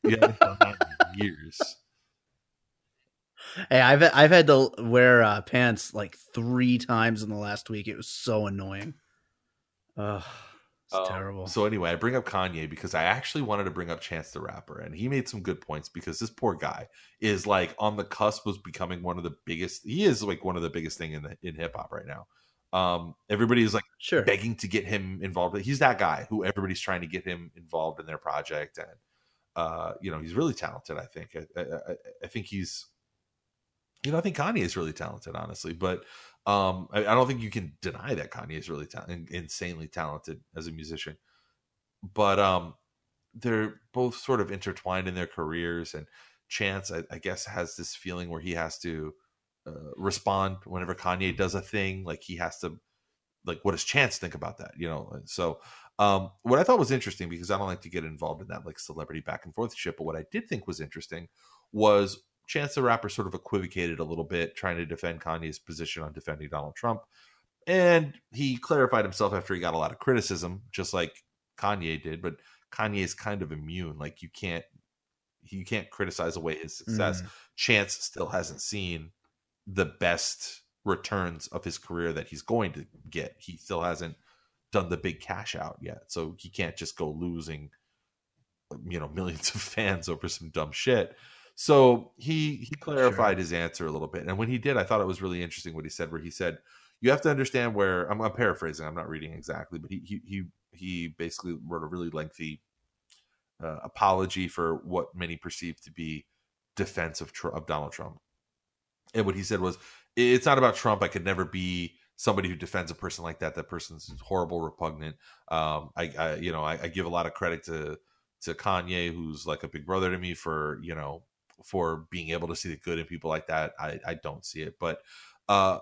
you haven't done that in years. Hey, I've I've had to wear uh, pants like three times in the last week. It was so annoying. Ugh, it's um, terrible. So anyway, I bring up Kanye because I actually wanted to bring up Chance the Rapper, and he made some good points, because this poor guy is like on the cusp was becoming one of the biggest. He is like one of the biggest thing in the, in hip hop right now. Um, everybody is like sure. begging to get him involved. He's that guy who everybody's trying to get him involved in their project, and uh, you know, he's really talented. I think. I, I, I think he's. You know, I think Kanye is really talented, honestly, but um, I, I don't think you can deny that Kanye is really ta- insanely talented as a musician. But um, they're both sort of intertwined in their careers, and Chance, I, I guess, has this feeling where he has to uh, respond whenever Kanye does a thing. Like he has to, like, what does Chance think about that? You know, and so um, what I thought was interesting, because I don't like to get involved in that like celebrity back and forth shit, but what I did think was interesting was Chance the Rapper sort of equivocated a little bit, trying to defend Kanye's position on defending Donald Trump. And he clarified himself after he got a lot of criticism, just like Kanye did. But Kanye is kind of immune. Like you can't, you can't criticize away his success. Mm. Chance still hasn't seen the best returns of his career that he's going to get. He still hasn't done the big cash out yet. So he can't just go losing, you know, millions of fans over some dumb shit. So he he clarified sure. his answer a little bit. And when he did, I thought it was really interesting what he said, where he said, you have to understand where, I'm, I'm paraphrasing, I'm not reading exactly, but he he he, he basically wrote a really lengthy uh, apology for what many perceived to be defense of, of Donald Trump. And what he said was, it's not about Trump. I could never be somebody who defends a person like that. That person's horrible, repugnant. Um, I, I you know, I, I give a lot of credit to to Kanye, who's like a big brother to me, for, you know, for being able to see the good in people like that. I, I don't see it, but uh,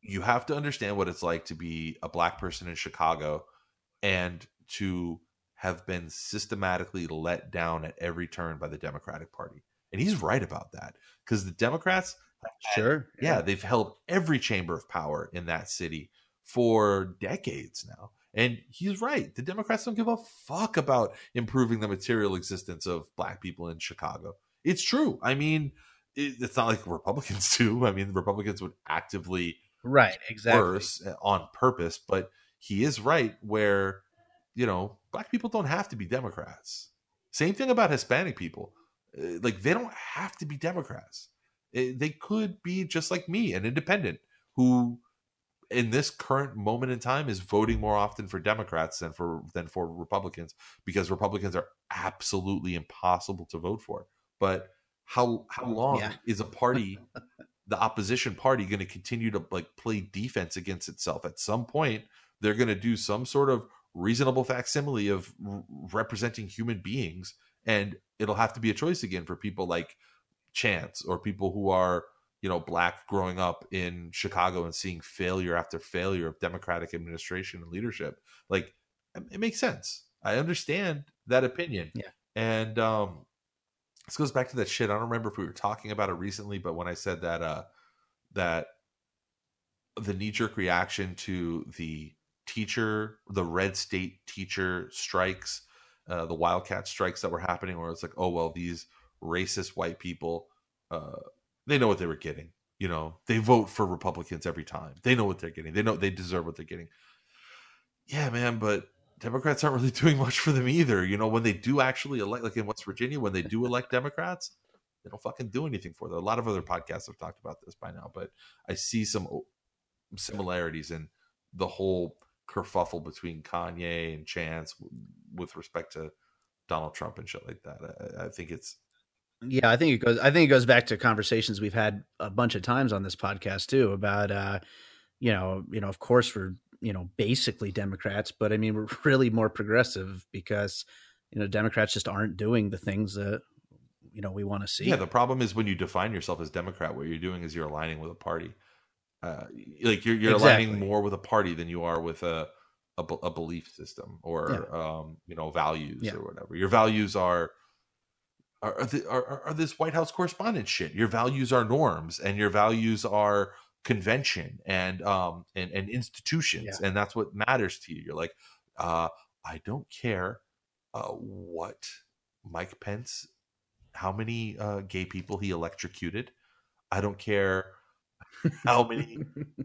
you have to understand what it's like to be a black person in Chicago and to have been systematically let down at every turn by the Democratic Party. And he's right about that, because the Democrats Sure. Yeah. yeah. They've held every chamber of power in that city for decades now. And he's right. The Democrats don't give a fuck about improving the material existence of black people in Chicago. It's true. I mean, it, it's not like Republicans do. I mean, Republicans would actively right, exactly. worse on purpose. But he is right where, you know, black people don't have to be Democrats. Same thing about Hispanic people. Like, they don't have to be Democrats. They could be just like me, an independent, who in this current moment in time is voting more often for Democrats than for than for Republicans, because Republicans are absolutely impossible to vote for. But how how long yeah. is a party, the opposition party, going to continue to like play defense against itself? At some point, they're going to do some sort of reasonable facsimile of r- representing human beings, and it'll have to be a choice again for people like Chance, or people who are, you know, black growing up in Chicago and seeing failure after failure of Democratic administration and leadership. Like, it makes sense. I understand that opinion. Yeah. And um, this goes back to that shit. I don't remember if we were talking about it recently, but when I said that, uh, that the knee-jerk reaction to the teacher, the red state teacher strikes, uh, the wildcat strikes that were happening, where it's like, oh, well, these racist white people, uh, they know what they were getting. You know, they vote for Republicans every time. They know what they're getting. They know they deserve what they're getting. Yeah, man, but Democrats aren't really doing much for them either. You know, when they do actually elect, like in West Virginia, when they do elect Democrats, they don't fucking do anything for them. A lot of other podcasts have talked about this by now, but I see some similarities in the whole kerfuffle between Kanye and Chance with respect to Donald Trump and shit like that. I, I think it's, Yeah, I think it goes I think it goes back to conversations we've had a bunch of times on this podcast too about uh you know, you know, of course we're, you know, basically Democrats, but I mean, we're really more progressive because, you know, Democrats just aren't doing the things that, you know, we want to see. Yeah, the problem is when you define yourself as Democrat, what you're doing is you're aligning with a party. Uh like you're you're exactly. aligning more with a party than you are with a a, a belief system or yeah. um, you know, values yeah. or whatever. Your values are Are, the, are are this White House correspondence shit. Your values are norms, and your values are convention and um and, and institutions, yeah. and that's what matters to you. You're like, uh, I don't care uh, what Mike Pence, how many uh, gay people he electrocuted. I don't care how many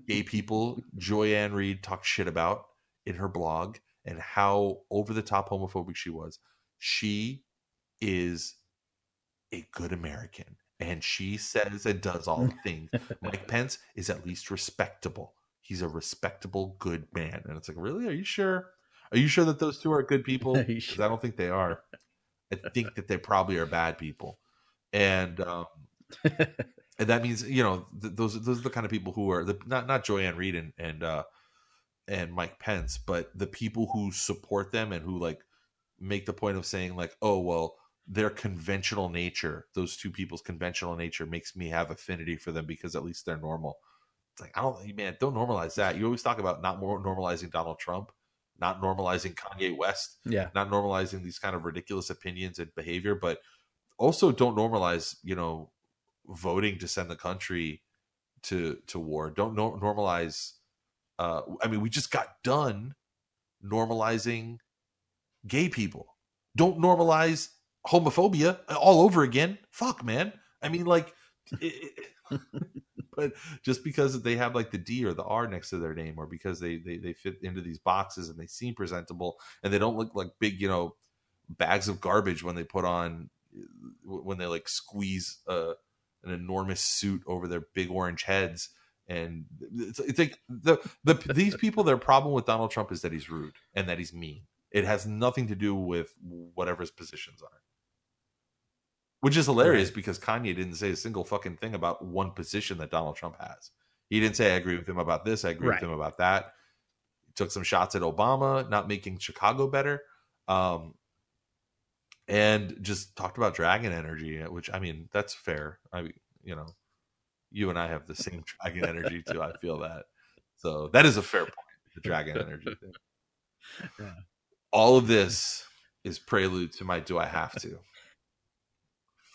gay people Joyanne Reed talked shit about in her blog and how over the top homophobic she was. She is a good American, and she says and does all the things. Mike Pence is at least respectable. He's a respectable, good man. And it's like, really? Are you sure? Are you sure that those two are good people? Because sure? I don't think they are. I think that they probably are bad people. And um, and that means, you know, th- those those are the kind of people who are the, not not Joyanne Reed and and uh, and Mike Pence, but the people who support them and who like make the point of saying like, oh well, their conventional nature, those two people's conventional nature makes me have affinity for them because at least they're normal. It's like, I don't, man, don't normalize that. You always talk about not more normalizing Donald Trump, not normalizing Kanye West, yeah, not normalizing these kind of ridiculous opinions and behavior, but also don't normalize, you know, voting to send the country to, to war. Don't no- normalize. Uh, I mean, we just got done normalizing gay people. Don't normalize homophobia all over again. Fuck, man. I mean, like, it, it, but just because they have like the D or the R next to their name, or because they, they they fit into these boxes and they seem presentable and they don't look like big, you know, bags of garbage when they put on, when they like squeeze uh, an enormous suit over their big orange heads. And it's, it's like the, the these people, their problem with Donald Trump is that he's rude and that he's mean. It has nothing to do with whatever his positions are. Which is hilarious because Kanye didn't say a single fucking thing about one position that Donald Trump has. He didn't say, I agree with him about this. I agree right. with him about that. He took some shots at Obama, not making Chicago better. Um, and just talked about dragon energy, which, I mean, that's fair. I mean, you know, you and I have the same dragon energy too. I feel that. So that is a fair point. The dragon energy thing. Yeah. All of this is prelude to my, do I have to?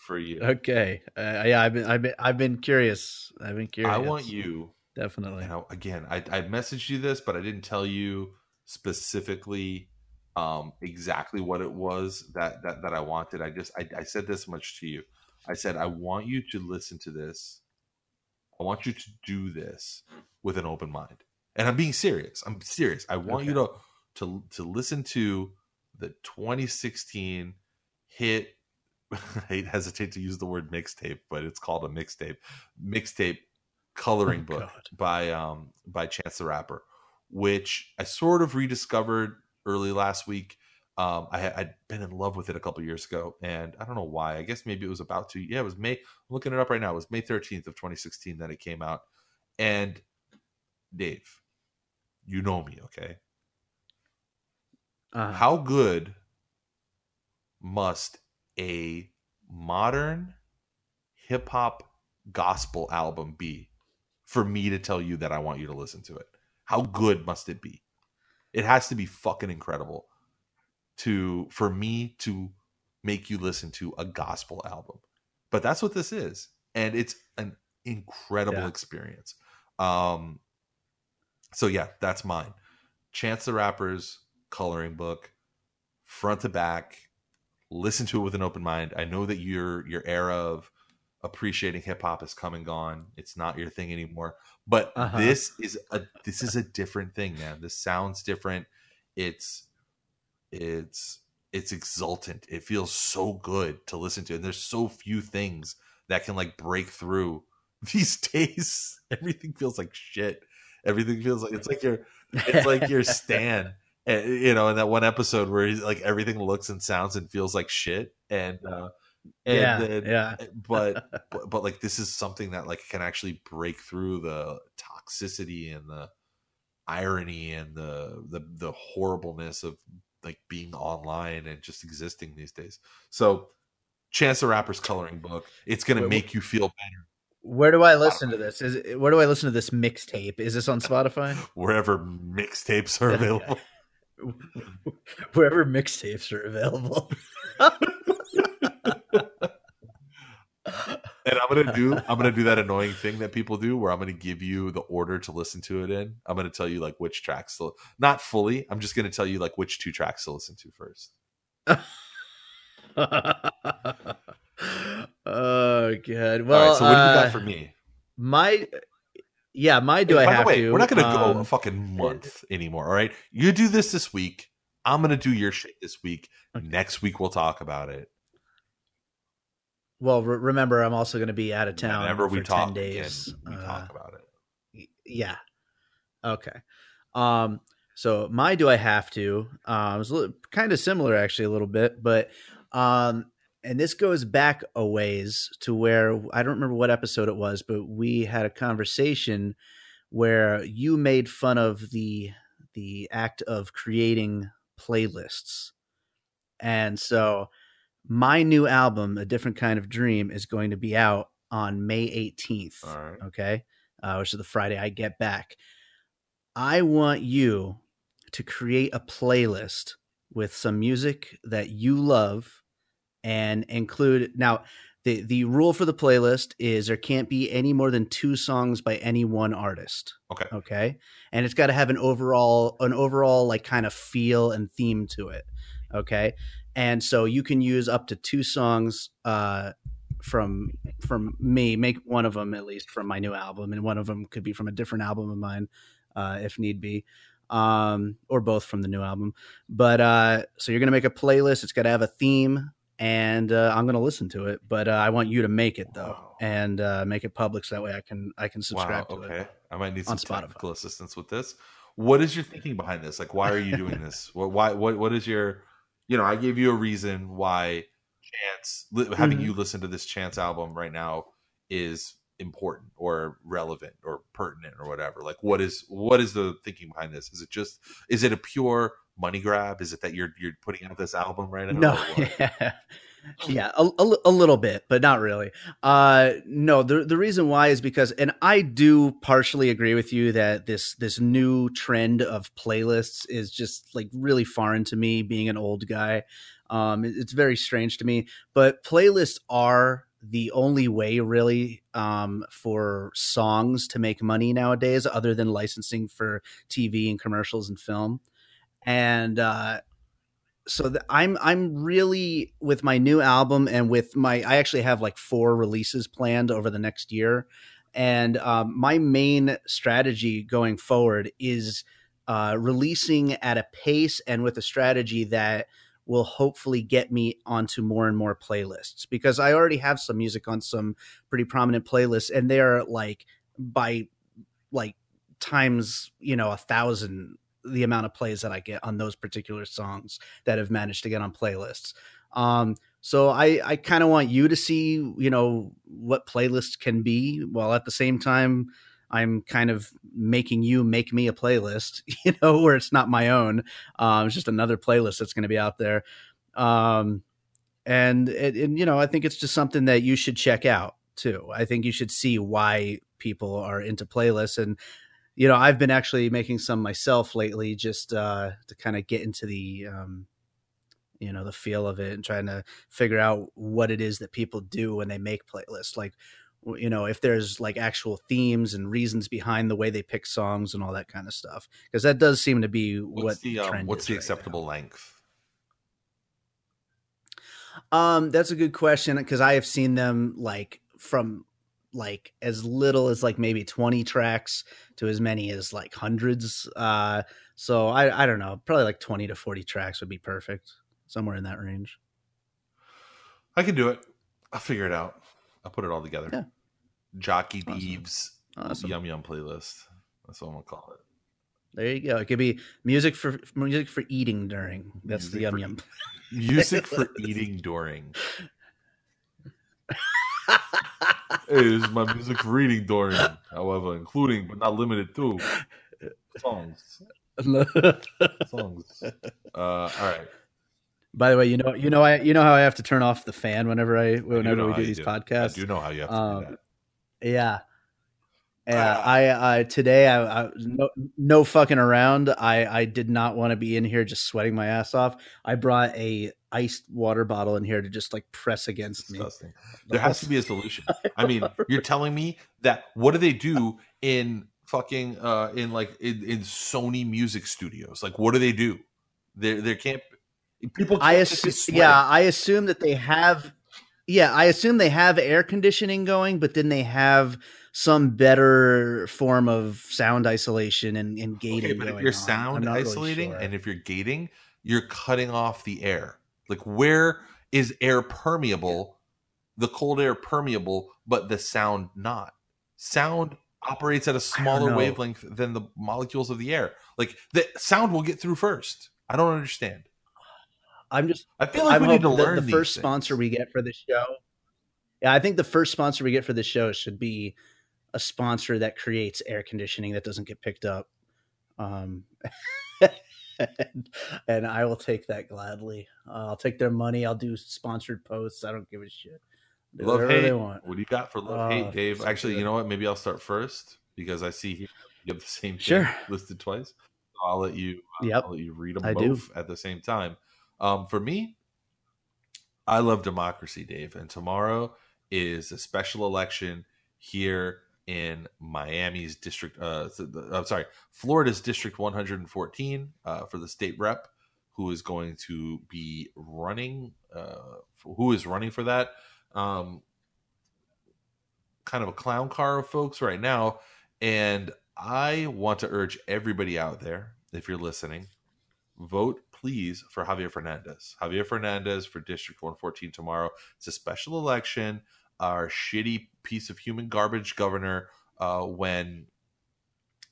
for you. Okay. Uh, yeah, I've been, I've been, I've been curious. I've been curious. I want you. Definitely. Now, again, I, I messaged you this, but I didn't tell you specifically um, exactly what it was that, that, that I wanted. I just, I, I said this much to you. I said, I want you to listen to this. I want you to do this with an open mind. And I'm being serious. I'm serious. I want okay. you to, to, to listen to the twenty sixteen hit. I hesitate to use the word mixtape, but it's called a mixtape. Mixtape coloring oh, book God. by um by Chance the Rapper, which I sort of rediscovered early last week. Um, I had been in love with it a couple of years ago, and I don't know why. I guess maybe it was about to. Yeah, it was May. I'm looking it up right now. It was May thirteenth of twenty sixteen that it came out. And Dave, you know me, okay? Uh, How good must a modern hip hop gospel album be for me to tell you that I want you to listen to it? How good must it be? It has to be fucking incredible to for me to make you listen to a gospel album. But that's what this is, and it's an incredible yeah. experience. Um, so yeah, that's mine. Chance the Rapper's coloring book, front to back. Listen to it with an open mind. I know that your your era of appreciating hip hop is come and gone. It's not your thing anymore. But uh-huh. this is a this is a different thing, man. This sounds different. It's it's it's exultant. It feels so good to listen to. And there's so few things that can like break through these days. Everything feels like shit. Everything feels like it's like your it's like your Stan. And, you know, in that one episode where he's like everything looks and sounds and feels like shit, and uh, and yeah, then, yeah. but, but but like this is something that like can actually break through the toxicity and the irony and the the the horribleness of like being online and just existing these days. So, Chance the Rapper's coloring book, it's gonna wait, make you feel better. Where do I listen to this? Is it, where do I listen to this mixtape? Is this on Spotify? Wherever mixtapes are available. Wherever mixtapes are available. And I'm gonna do I'm gonna do that annoying thing that people do where I'm gonna give you the order to listen to it in. I'm gonna tell you like which tracks to, not fully. I'm just gonna tell you like which two tracks to listen to first. Oh God. Well, all right, so what uh, do you got for me? My Yeah, my do hey, I by have the way, to. We're not going to um, go a fucking month anymore. All right, you do this this week. I'm going to do your shit this week. Okay. Next week we'll talk about it. Well, re- remember, I'm also going to be out of town. Whenever we for talk ten days, again, we uh, talk about it. Yeah. Okay. Um. So my do I have to? Um. It's kind of similar, actually, a little bit, but um. And this goes back a ways to where I don't remember what episode it was, but we had a conversation where you made fun of the the act of creating playlists. And so my new album, A Different Kind of Dream, is going to be out on May eighteenth. All right. Okay. Uh, which is the Friday I get back. I want you to create a playlist with some music that you love. And include now the, the rule for the playlist is there can't be any more than two songs by any one artist. Okay. Okay. And it's got to have an overall, an overall like kind of feel and theme to it. Okay. And so you can use up to two songs uh, from, from me, make one of them at least from my new album. And one of them could be from a different album of mine uh, if need be. Um, or both from the new album. But uh, so you're going to make a playlist. It's got to have a theme. And uh, I'm going to listen to it, but uh, I want you to make it though, wow. and uh, make it public so that way I can I can subscribe wow, okay. to it. Okay, I might need some technical assistance with this. What is your thinking behind this? Like, why are you doing this? What why what what is your? You know, I gave you a reason why Chance li- having mm-hmm. you listen to this Chance album right now is important or relevant or pertinent or whatever. Like, what is what is the thinking behind this? Is it just is it a pure money grab? Is it that you're you're putting out this album right now? No, yeah, yeah a, a, a little bit, but not really. Uh, no, the the reason why is because, and I do partially agree with you that this this new trend of playlists is just like really foreign to me, being an old guy. Um, it's very strange to me, but playlists are the only way really um, for songs to make money nowadays, other than licensing for T V and commercials and film. And uh, so the, I'm, I'm really with my new album and with my, I actually have like four releases planned over the next year. And um, my main strategy going forward is uh, releasing at a pace and with a strategy that will hopefully get me onto more and more playlists, because I already have some music on some pretty prominent playlists, and they are like by like times, you know, a thousand, the amount of plays that I get on those particular songs that have managed to get on playlists. Um, so I, I kind of want you to see, you know, what playlists can be, while at the same time, I'm kind of making you make me a playlist, you know, where it's not my own. Um, it's just another playlist that's going to be out there. Um, and, it, and, you know, I think it's just something that you should check out too. I think you should see why people are into playlists. And, you know, I've been actually making some myself lately, just uh, to kind of get into the, um, you know, the feel of it and trying to figure out what it is that people do when they make playlists. Like, you know, if there's like actual themes and reasons behind the way they pick songs and all that kind of stuff, because that does seem to be what's what the um, what's the acceptable right length. Um, that's a good question, because I have seen them like from like as little as like maybe twenty tracks to as many as like hundreds. Uh, so I I don't know, probably like twenty to forty tracks would be perfect, somewhere in that range. I can do it. I'll figure it out. I'll put it all together. Yeah. Jockey awesome. Deeves awesome. Yum Yum Playlist. That's what I'm going to call it. There you go. It could be music for music for eating during. That's music the Yum Yum. Music for eating during. It is my music for eating during. However, including but not limited to songs. songs. Uh, all right. By the way, you know, you know, I, you know how I have to turn off the fan whenever I, whenever we do these do. podcasts. You know how you have to um, do that. Yeah, yeah. Uh, I, I today, I, I no, no fucking around. I, I did not want to be in here just sweating my ass off. I brought a iced water bottle in here to just like press against me. Disgusting. There has to be a solution. I mean, you're telling me that what do they do in fucking uh, in like in, in Sony music studios? Like, what do they do? There, there can't. People I assume, yeah, I assume that they have, yeah, I assume they have air conditioning going, but then they have some better form of sound isolation and, and gating. Okay, but going if you're on. sound isolating really sure. and if you're gating, you're cutting off the air. Like, where is air permeable, the cold air permeable, but the sound not? Sound operates at a smaller wavelength than the molecules of the air. Like, the sound will get through first. I don't understand. I'm just, I feel like I'm we need to learn the, the first things. sponsor we get for this show. Yeah. I think the first sponsor we get for this show should be a sponsor that creates air conditioning that doesn't get picked up. Um, and, and I will take that gladly. Uh, I'll take their money. I'll do sponsored posts. I don't give a shit. Do love hate. They want. What do you got for love uh, hate, Dave? Actually, good. You know what? Maybe I'll start first, because I see here you have the same thing sure. listed twice. So I'll let you, uh, yep. I'll let you read them I both do. at the same time. Um, for me, I love democracy, Dave. And tomorrow is a special election here in Miami's district. Uh, I'm sorry, Florida's District one hundred fourteen uh, for the state rep who is going to be running, uh, who is running for that. Um, kind of a clown car of folks right now. And I want to urge everybody out there, if you're listening, vote, please, for Javier Fernandez. Javier Fernandez for District one fourteen tomorrow. It's a special election. Our shitty piece of human garbage governor, uh, when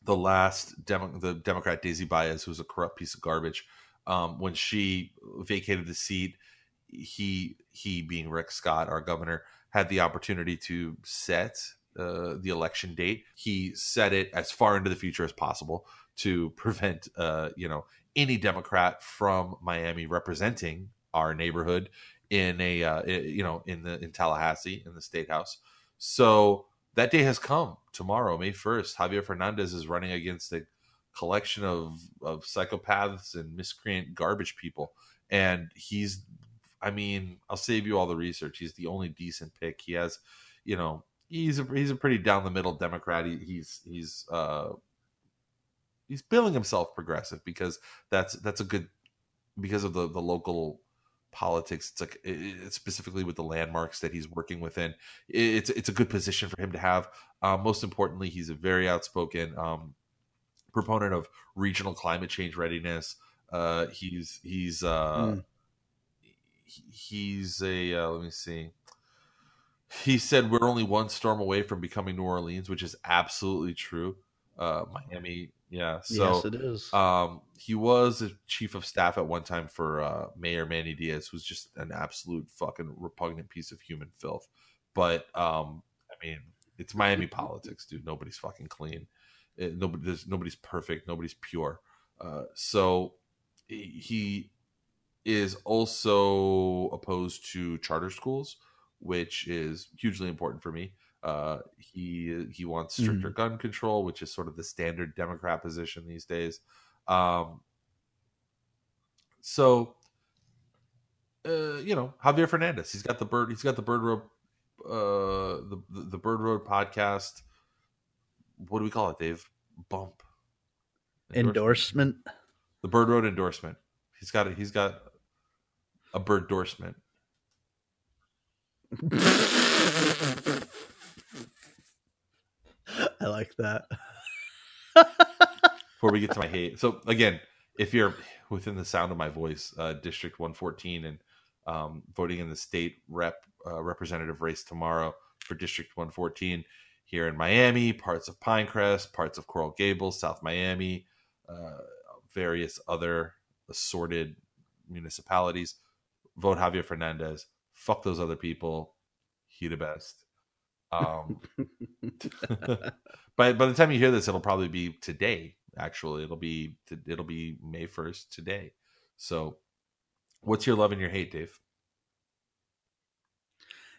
the last Demo- the Democrat, Daisy Baez, who's a corrupt piece of garbage, um, when she vacated the seat, he, he being Rick Scott, our governor, had the opportunity to set uh, the election date. He set it as far into the future as possible to prevent, uh, you know, any Democrat from Miami representing our neighborhood in a, uh, you know, in the, in Tallahassee, in the state house. So that day has come tomorrow, May first. Javier Fernandez is running against a collection of, of psychopaths and miscreant garbage people. And he's I mean, I'll save you all the research. He's the only decent pick. He has, you know, he's a, he's a pretty down the middle Democrat. He, he's he's uh, he's billing himself progressive because that's that's a good because of the the local politics. It's like it's specifically with the landmarks that he's working within. It's it's a good position for him to have. Uh, most importantly, he's a very outspoken um, proponent of regional climate change readiness. Uh, he's he's uh, mm. he's a uh, let me see. He said we're only one storm away from becoming New Orleans, which is absolutely true. Uh, Miami, yeah. So, yes, it is. Um, he was a chief of staff at one time for uh, Mayor Manny Diaz, who's just an absolute fucking repugnant piece of human filth. But um, I mean, it's Miami politics, dude. Nobody's fucking clean. It, nobody, there's, nobody's perfect. Nobody's pure. Uh, so he is also opposed to charter schools, which is hugely important for me. Uh, he he wants stricter mm. gun control, which is sort of the standard Democrat position these days. Um, so, uh, you know, Javier Fernandez. He's got the bird. He's got the Bird Road. Uh, the, the the Bird Road podcast. What do we call it, Dave? Bump endorsement. endorsement. The Bird Road endorsement. He's got it. He's got a bird endorsement. I like that. Before we get to my hate, so again, if you're within the sound of my voice, uh, District one fourteen and um, voting in the state rep uh, representative race tomorrow for District one fourteen here in Miami, parts of Pinecrest, parts of Coral Gables, South Miami, uh, various other assorted municipalities. Vote Javier Fernandez. Fuck those other people. He the best. Um, by by the time you hear this, it'll probably be today. Actually, it'll be it'll be May first today. So, what's your love and your hate, Dave?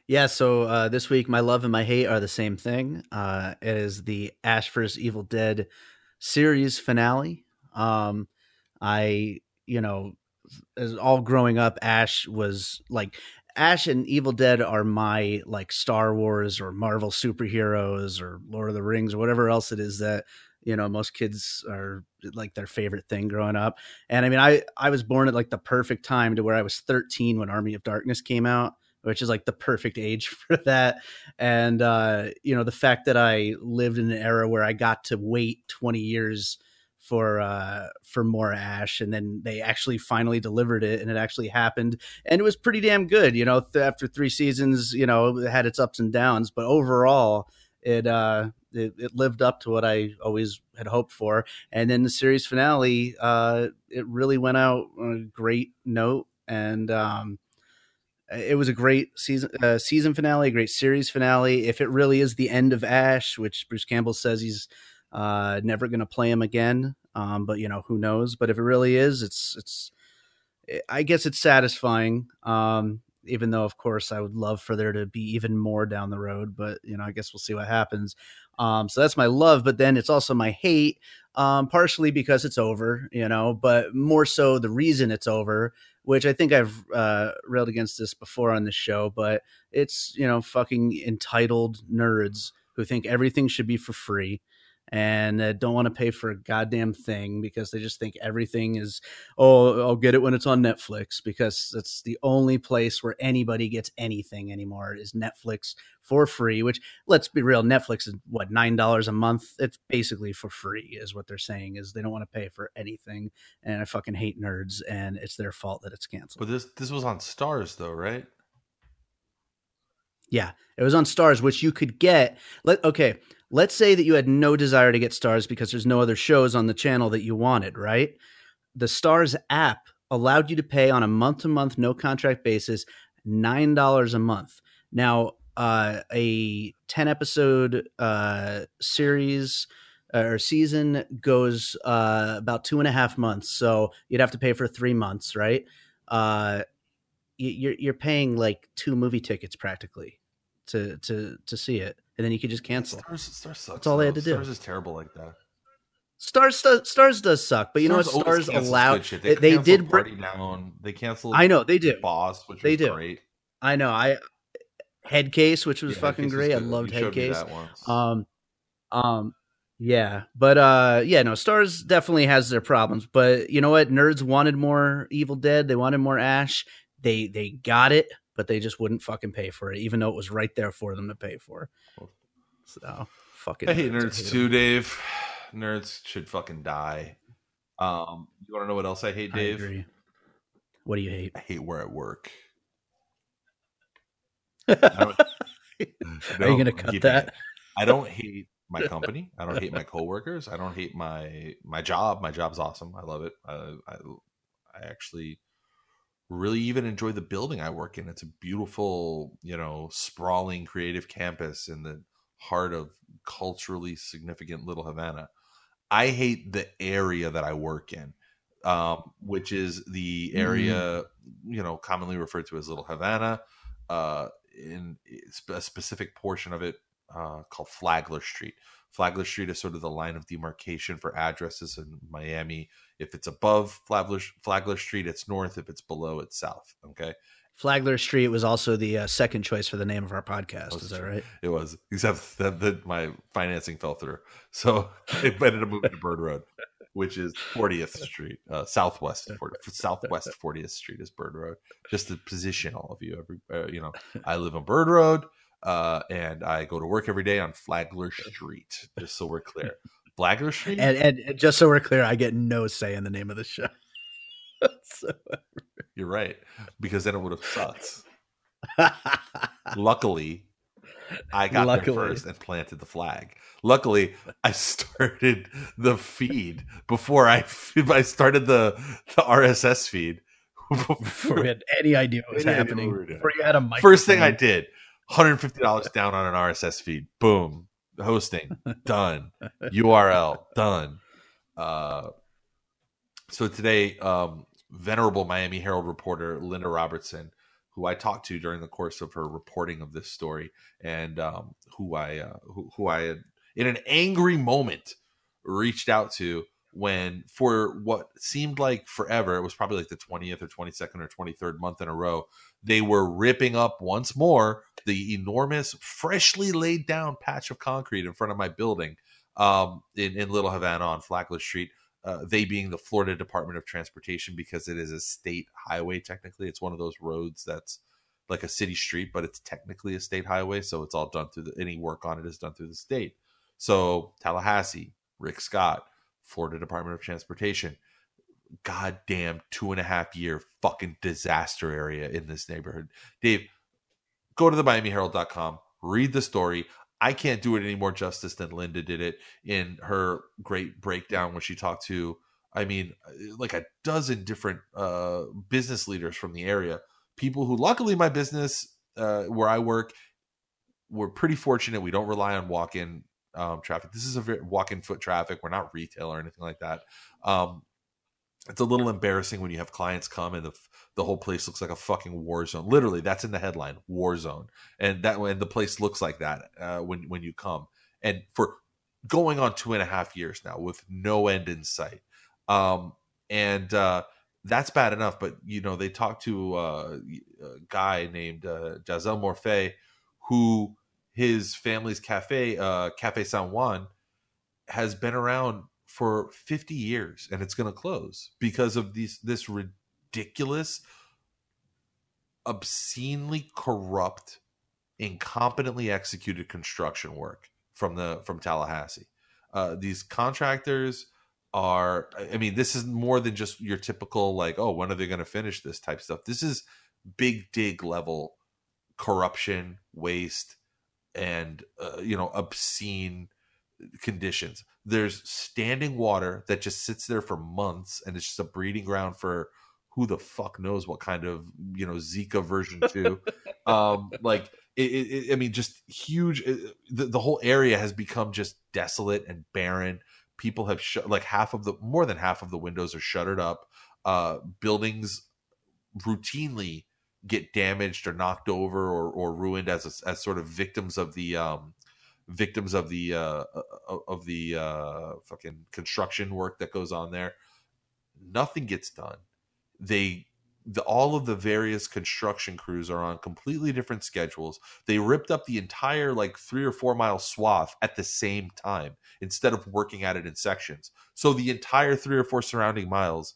Yeah. So uh, this week, my love and my hate are the same thing. Uh, it is the Ash versus. Evil Dead series finale. Um, I you know, as all growing up, Ash was like. Ash and Evil Dead are my like Star Wars or Marvel superheroes or Lord of the Rings or whatever else it is that, you know, most kids are like their favorite thing growing up. And I mean, I, I was born at like the perfect time to where I was thirteen when Army of Darkness came out, which is like the perfect age for that. And, uh, you know, the fact that I lived in an era where I got to wait twenty years for uh for more Ash, and then they actually finally delivered it, and it actually happened, and it was pretty damn good. You know, th- after three seasons, you know, it had its ups and downs, but overall it uh it, it lived up to what I always had hoped for. And then the series finale, uh it really went out on a great note, and um it was a great season uh, season finale, a great series finale. If it really is the end of Ash, which Bruce Campbell says he's Uh, never going to play him again. Um, but you know, who knows, but if it really is, it's, it's, it, I guess it's satisfying. Um, even though of course I would love for there to be even more down the road, but you know, I guess we'll see what happens. Um, so that's my love, but then it's also my hate, um, partially because it's over, you know, but more so the reason it's over, which I think I've uh, railed against this before on the show, but it's, you know, fucking entitled nerds who think everything should be for free. And uh, don't want to pay for a goddamn thing because they just think everything is, oh, I'll get it when it's on Netflix, because that's the only place where anybody gets anything anymore is Netflix for free, which, let's be real, Netflix is what, nine dollars a month? It's basically for free is what they're saying, is they don't want to pay for anything. And I fucking hate nerds, and it's their fault that it's canceled. But this, this was on Starz though, right? Yeah, it was on Starz, which you could get. Let, okay. Let's say that you had no desire to get Starz because there's no other shows on the channel that you wanted, right? The Starz app allowed you to pay on a month-to-month, no-contract basis, nine dollars a month. Now, uh, a ten-episode uh, series or season goes uh, about two and a half months, so you'd have to pay for three months, right? Uh, you're you're paying like two movie tickets practically to to to see it. And then you could just cancel. Stars, Stars sucks. That's all though. They had to do. Stars is terrible like that. Stars does, Stars does suck, but you Stars know what? Stars allowed. They, they did Party Down. They canceled. I know they do. Boss, which they was do. Great. I know. I Headcase, which was yeah, fucking great. I loved Headcase. Um, um, yeah, but uh, yeah, no. Stars definitely has their problems, but you know what? Nerds wanted more Evil Dead. They wanted more Ash. They they got it, but they just wouldn't fucking pay for it, even though it was right there for them to pay for. So fucking. I hate nerds, nerds too, Dave. Nerds should fucking die. Um, you want to know what else I hate, Dave? I agree. What do you hate? I hate where I work. I don't, Are you going to cut that? It. I don't hate my company. I don't hate my coworkers. I don't hate my my job. My job's awesome. I love it. Uh, I I actually really even enjoy the building I work in. It's a beautiful, you know, sprawling creative campus in the heart of culturally significant Little Havana. I hate the area that I work in, um, which is the area, mm-hmm. you know, commonly referred to as Little Havana, uh, in a specific portion of it uh, called Flagler Street. Flagler Street is sort of the line of demarcation for addresses in Miami. If it's above Flagler, Flagler Street, it's north. If it's below, it's south. Okay. Flagler Street was also the uh, second choice for the name of our podcast. Is that right? It was, except that, that my financing fell through. So it ended up moving to Bird Road, which is fortieth Street, uh, Southwest. Southwest fortieth Street is Bird Road. Just to position all of you. Every, uh, you know, I live on Bird Road, uh, and I go to work every day on Flagler Street. Just so we're clear, Flagler Street. And, and, and just so we're clear, I get no say in the name of the show. So, you're right, because then it would have sucked. Luckily, I got Luckily. there first and planted the flag. Luckily, I started the feed before I I started the, the R S S feed. Before we had any idea what was any happening. What we before you had a microphone. First thing I did, one hundred fifty dollars down on an R S S feed. Boom. Hosting. Done. U R L. Done. Uh, so today, um, venerable Miami Herald reporter Linda Robertson, who I talked to during the course of her reporting of this story, and um, who I uh, who, who I had in an angry moment reached out to when, for what seemed like forever, it was probably like the twentieth or twenty-second or twenty-third month in a row, they were ripping up once more the enormous, freshly laid down patch of concrete in front of my building um, in, in Little Havana on Flagler Street. Uh, they being the Florida Department of Transportation, because it is a state highway. Technically, it's one of those roads that's like a city street, but it's technically a state highway. So it's all done through the, any work on it is done through the state. So Tallahassee, Rick Scott, Florida Department of Transportation, goddamn two and a half year fucking disaster area in this neighborhood. Dave, go to the Miami Herald dot com, read the story. I can't do it any more justice than Linda did it in her great breakdown when she talked to, I mean, like a dozen different uh, business leaders from the area. People who, luckily, my business, uh, where I work, we're pretty fortunate. We don't rely on walk-in um, traffic. This is a very walk-in foot traffic. We're not retail or anything like that. Um, it's a little embarrassing when you have clients come and the the whole place looks like a fucking war zone. Literally, that's in the headline, war zone. And that when the place looks like that uh, when, when you come. And for going on two and a half years now with no end in sight. Um, and uh, that's bad enough. But, you know, they talked to uh, a guy named uh, Jazel Morfay, who his family's cafe, uh, Cafe San Juan, has been around for fifty years, and it's going to close because of these this ridiculous, obscenely corrupt, incompetently executed construction work from the from Tallahassee. Uh, these contractors are, I mean, this is more than just your typical like, oh, when are they going to finish this type stuff. This is big dig level corruption, waste, and uh, you know, obscene conditions. There's standing water that just sits there for months, and it's just a breeding ground for who the fuck knows what kind of, you know, Zika version two. um, like, it, it, I mean, just huge. It, the, the whole area has become just desolate and barren. People have sh- like half of the more than half of the windows are shuttered up. Uh, buildings routinely get damaged or knocked over or, or ruined as a, as sort of victims of the um, victims of the uh, of the uh, fucking construction work that goes on there. Nothing gets done. They the, all of the various construction crews are on completely different schedules. They ripped up the entire like three or four mile swath at the same time instead of working at it in sections. So the entire three or four surrounding miles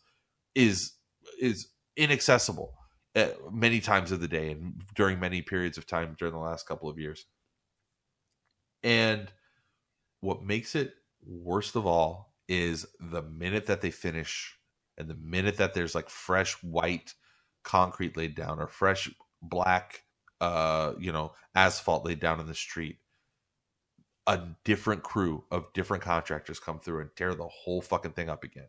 is is inaccessible at many times of the day and during many periods of time during the last couple of years. And what makes it worst of all is the minute that they finish and the minute that there's like fresh white concrete laid down or fresh black, uh, you know, asphalt laid down in the street, a different crew of different contractors come through and tear the whole fucking thing up again.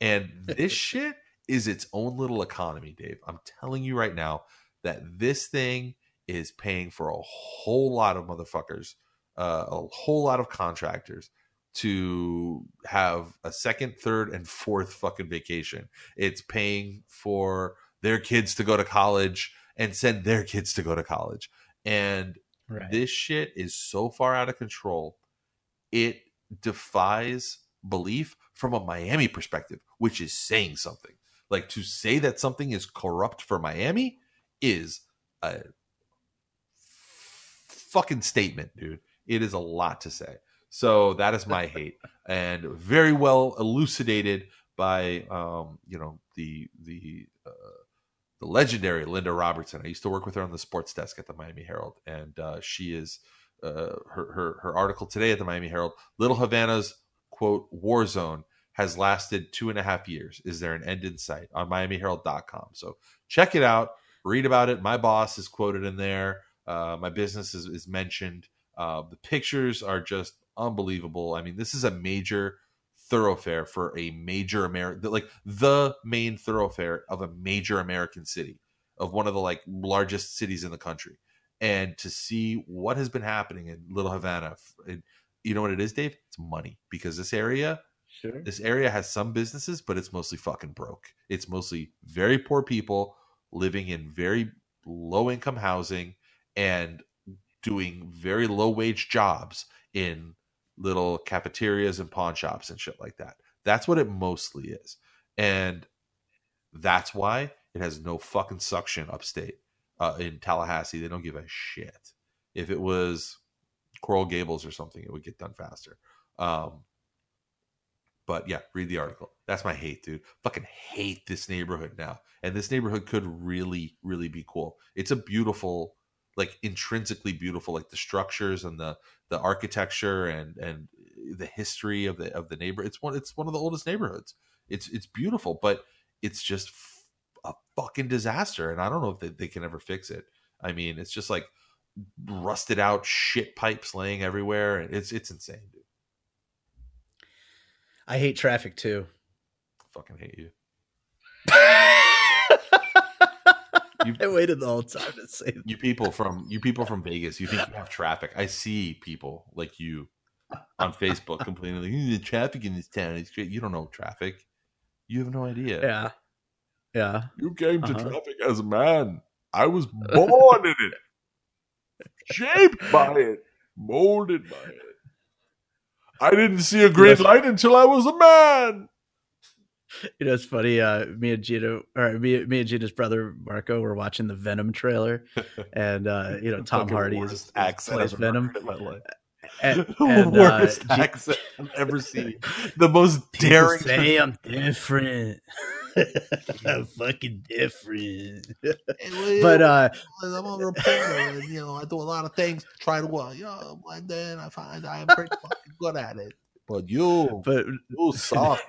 And this shit is its own little economy, Dave. I'm telling you right now that this thing is paying for a whole lot of motherfuckers, uh, a whole lot of contractors to have a second, third, and fourth fucking vacation. It's paying for their kids to go to college and send their kids to go to college. And right. This shit is so far out of control. It defies belief from a Miami perspective, which is saying something. Like, to say that something is corrupt for Miami is a fucking statement, dude. It is a lot to say. So that is my hate, and very well elucidated by, um, you know, the the uh, the legendary Linda Robertson. I used to work with her on the sports desk at the Miami Herald, and uh, she is uh, her, her her article today at the Miami Herald. Little Havana's quote war zone has lasted two and a half years. Is there an end in sight? On Miami Herald dot com. So check it out, read about it. My boss is quoted in there. Uh, my business is, is mentioned. Uh, the pictures are just unbelievable. I mean, this is a major thoroughfare for a major American, like the main thoroughfare of a major American city, of one of the like largest cities in the country. And to see what has been happening in Little Havana, it, you know what it is, Dave? It's money, because this area, sure. This area has some businesses, but it's mostly fucking broke. It's mostly very poor people living in very low income housing and doing very low wage jobs in little cafeterias and pawn shops and shit like that. That's what it mostly is. And that's why it has no fucking suction upstate. Uh, in Tallahassee, they don't give a shit. If it was Coral Gables or something, it would get done faster. Um, but yeah, read the article. That's my hate, dude. Fucking hate this neighborhood now. And this neighborhood could really, really be cool. It's a beautiful, like intrinsically beautiful, like the structures and the the architecture and and the history of the of the neighbor. It's one it's one of the oldest neighborhoods. It's it's beautiful, but it's just f- a fucking disaster. And I don't know if they, they can ever fix it. I mean, it's just like rusted out shit pipes laying everywhere. And it's it's insane, dude. I hate traffic too. I fucking hate you. You, I waited the whole time to say that. You people from you people from Vegas, you think you have traffic. I see people like you on Facebook complaining like the traffic in this town is great. You don't know traffic. You have no idea. Yeah. Yeah. You came to uh-huh. traffic as a man. I was born in it. Shaped by it. Molded by it. I didn't see a green light until I was a man. You know, it's funny. Uh, me and Gino, or me, me and Gina's brother Marco, were watching the Venom trailer, and uh, you know, Tom Hardy is plays Venom. In my life. And, the and, worst uh, accent G- I've ever seen. The most daring. Say I'm different. I'm fucking different. But uh, I'm a reporter, and you know, I do a lot of things to try to work. You know, and then I find I'm pretty fucking good at it. But you, but you suck.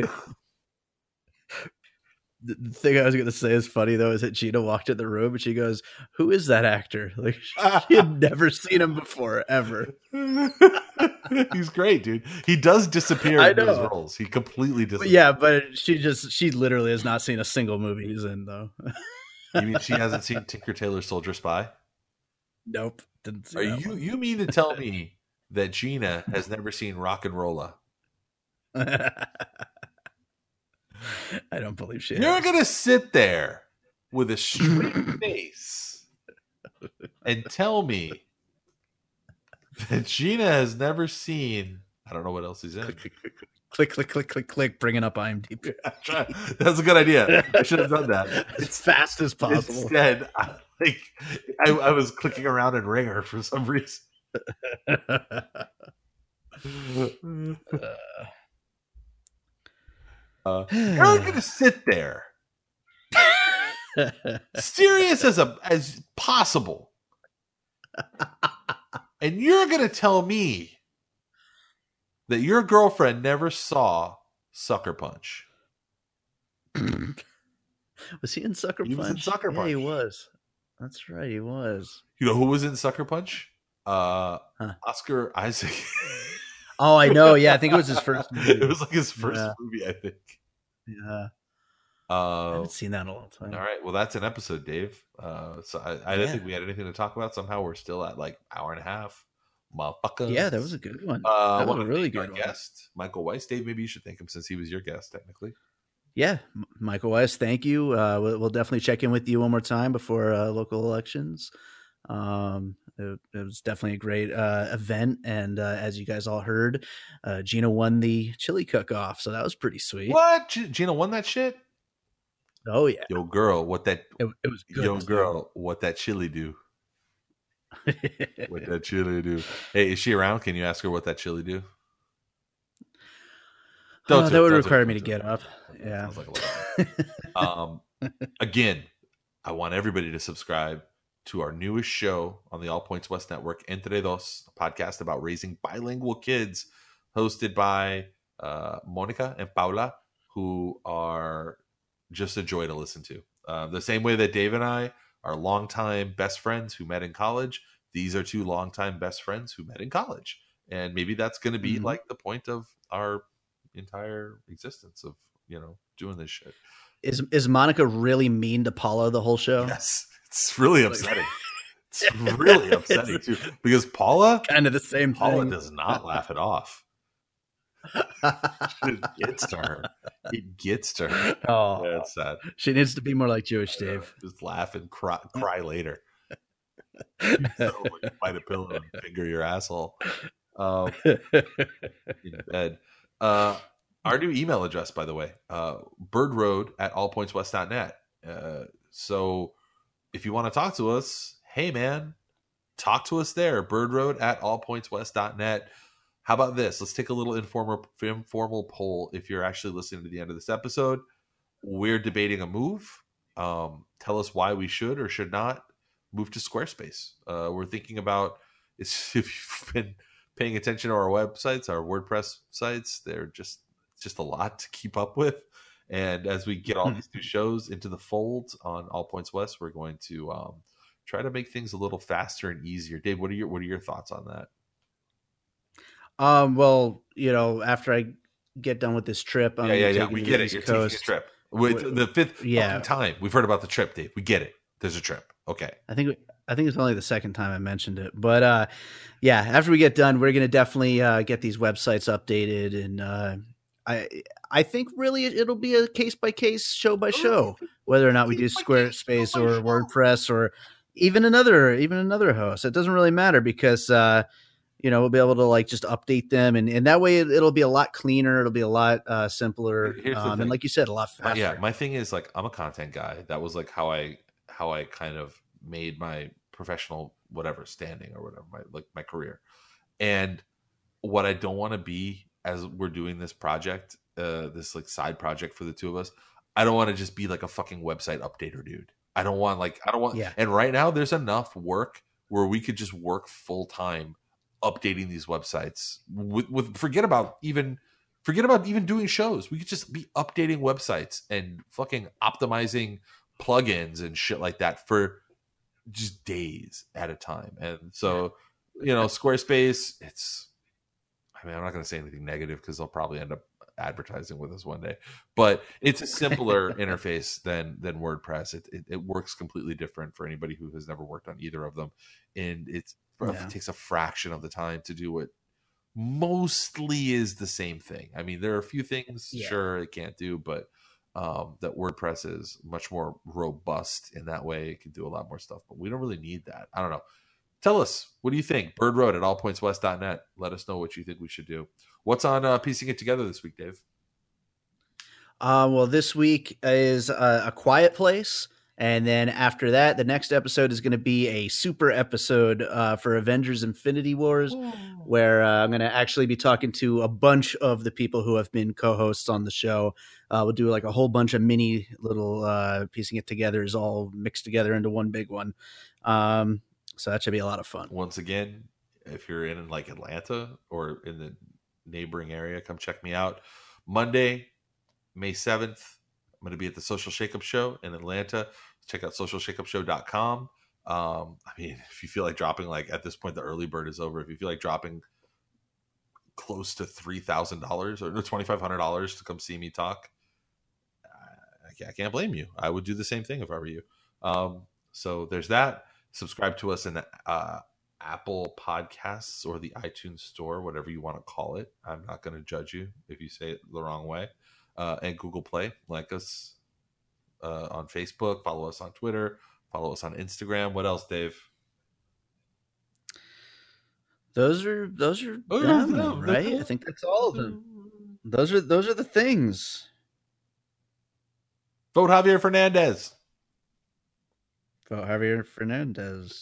The thing I was going to say is funny, though, is that Gina walked in the room and she goes, "Who is that actor?" Like, she had never seen him before, ever. He's great, dude. He does disappear in those roles. He completely disappears. Yeah, but she just, she literally has not seen a single movie he's in, though. You mean she hasn't seen Tinker Tailor Soldier Spy? Nope. Didn't see Are that you, one. You mean to tell me that Gina has never seen Rock and Rolla? I don't believe she. You're is. Gonna sit there with a straight face and tell me that Gina has never seen. I don't know what else he's in. Click, click, click, click. Click, click, click, click, click, bringing up IMDb. That's a good idea. I should have done that. As fast as possible. Instead, I, like, I, I was clicking around in Ringer for some reason. uh, uh, I'm going to sit there. Serious as a as possible. And you're going to tell me that your girlfriend never saw Sucker Punch. Was he in Sucker Punch? He was in Sucker Punch. Yeah, he was. That's right, he was. You know who was in Sucker Punch? Uh, huh. Oscar Isaac. Oh, I know. Yeah, I think it was his first movie. It was like his first yeah. movie, I think. Yeah. Uh, I haven't seen that in a long time. All right, well, that's an episode, Dave. Uh, so I, I didn't yeah. think we had anything to talk about. Somehow we're still at like an hour and a half. Motherfuckers. Yeah, that was a good one. Uh, that was a really good one. Guest, Michael Weiss. Dave, maybe you should thank him since he was your guest, technically. Yeah, M- Michael Weiss, thank you. Uh, we'll, we'll definitely check in with you one more time before uh, local elections. Um, it, it was definitely a great uh, event, and uh, as you guys all heard, uh, Gina won the chili cook-off, so that was pretty sweet. What? G- Gina won that shit? Oh yeah. Yo, girl, what that? It, it was good. Yo, girl, what that chili do? What that chili do? Hey, is she around? Can you ask her what that chili do? Don't uh, that would require me to get up. Yeah. Sounds like a lot. um, again, I want everybody to subscribe to our newest show on the All Points West Network, Entre Dos, a podcast about raising bilingual kids, hosted by uh, Monica and Paula, who are just a joy to listen to. Uh, the same way that Dave and I are longtime best friends who met in college, these are two longtime best friends who met in college. And maybe that's going to be mm-hmm. like the point of our entire existence of, you know, doing this shit. Is is Monica really mean to Paula the whole show? Yes. It's really upsetting. It's really upsetting too, because Paula kind of the same Paula thing. Does not laugh it off. It gets to her. It gets to her. Oh, yeah, it's sad. She needs to be more like Jewish Dave. Just laugh and cry, cry later. So, like, bite a pillow and finger your asshole. Um, in bed. Uh, our new email address, by the way, uh, birdroad at allpointswest dot net. Uh, so if you want to talk to us, hey man, talk to us there. Birdroad at allpointswest dot net. How about this? Let's take a little informal, informal poll. If you're actually listening to the end of this episode, we're debating a move. Um, tell us why we should or should not move to Squarespace. Uh, we're thinking about, if you've been paying attention to our websites, our WordPress sites, they're just just a lot to keep up with. And as we get all these new shows into the fold on All Points West, we're going to um, try to make things a little faster and easier. Dave, what are your what are your thoughts on that? Um, well, you know, after I get done with this trip, I'm yeah, yeah, yeah. we get it. You're taking a trip with the fifth yeah. time. We've heard about the trip, Dave. We get it. There's a trip. Okay. I think, I think it's only the second time I mentioned it, but, uh, yeah, after we get done, we're going to definitely, uh, get these websites updated. And, uh, I, I think really it'll be a case by case, show by show, whether or not we do Squarespace or WordPress or even another, even another host. It doesn't really matter because, uh, you know, we'll be able to like just update them, and, and that way it, it'll be a lot cleaner. It'll be a lot uh, simpler, um, and like you said, a lot faster. Yeah, my thing is like I'm a content guy. That was like how I how I kind of made my professional whatever standing or whatever my like my career. And what I don't want to be as we're doing this project, uh, this like side project for the two of us, I don't want to just be like a fucking website updater, dude. I don't want like I don't want. Yeah. And right now there's enough work where we could just work full time updating these websites with, with forget about even forget about even doing shows. We could just be updating websites and fucking optimizing plugins and shit like that for just days at a time. And so, you know, Squarespace, it's, I mean, I'm not going to say anything negative because they'll probably end up advertising with us one day, but it's a simpler interface than than WordPress. It, it it works completely different for anybody who has never worked on either of them, and it's yeah. it takes a fraction of the time to do what mostly is the same thing. I mean, there are a few things yeah. sure it can't do, but um that WordPress is much more robust in that way. It can do a lot more stuff, but we don't really need that. I don't know. Tell us, what do you think? Birdroad at all points west dot net. Let us know what you think we should do. What's on uh, Piecing It Together this week, Dave? Uh, well, this week is uh, A Quiet Place. And then after that, the next episode is going to be a super episode uh, for Avengers Infinity Wars, yeah. where uh, I'm going to actually be talking to a bunch of the people who have been co-hosts on the show. Uh, we'll do like a whole bunch of mini little uh, piecing it together is all mixed together into one big one. Um, so that should be a lot of fun. Once again, if you're in like Atlanta or in the neighboring area, come check me out. Monday, May seventh. I'm going to be at the Social Shake-Up Show in Atlanta. Check out social shake up show dot com. Um, I mean, if you feel like dropping, like at this point, the early bird is over. If you feel like dropping close to three thousand dollars or two thousand five hundred dollars to come see me talk, I, I can't blame you. I would do the same thing if I were you. Um, so there's that. Subscribe to us in the uh, Apple Podcasts or the iTunes Store, whatever you want to call it. I'm not going to judge you if you say it the wrong way. Uh, and Google Play, like us uh, on Facebook, follow us on Twitter, follow us on Instagram. What else, Dave? Those are those are oh, them, no, right? Cool. I think that's all of them. Those are those are the things. Vote Javier Fernandez. Vote Javier Fernandez.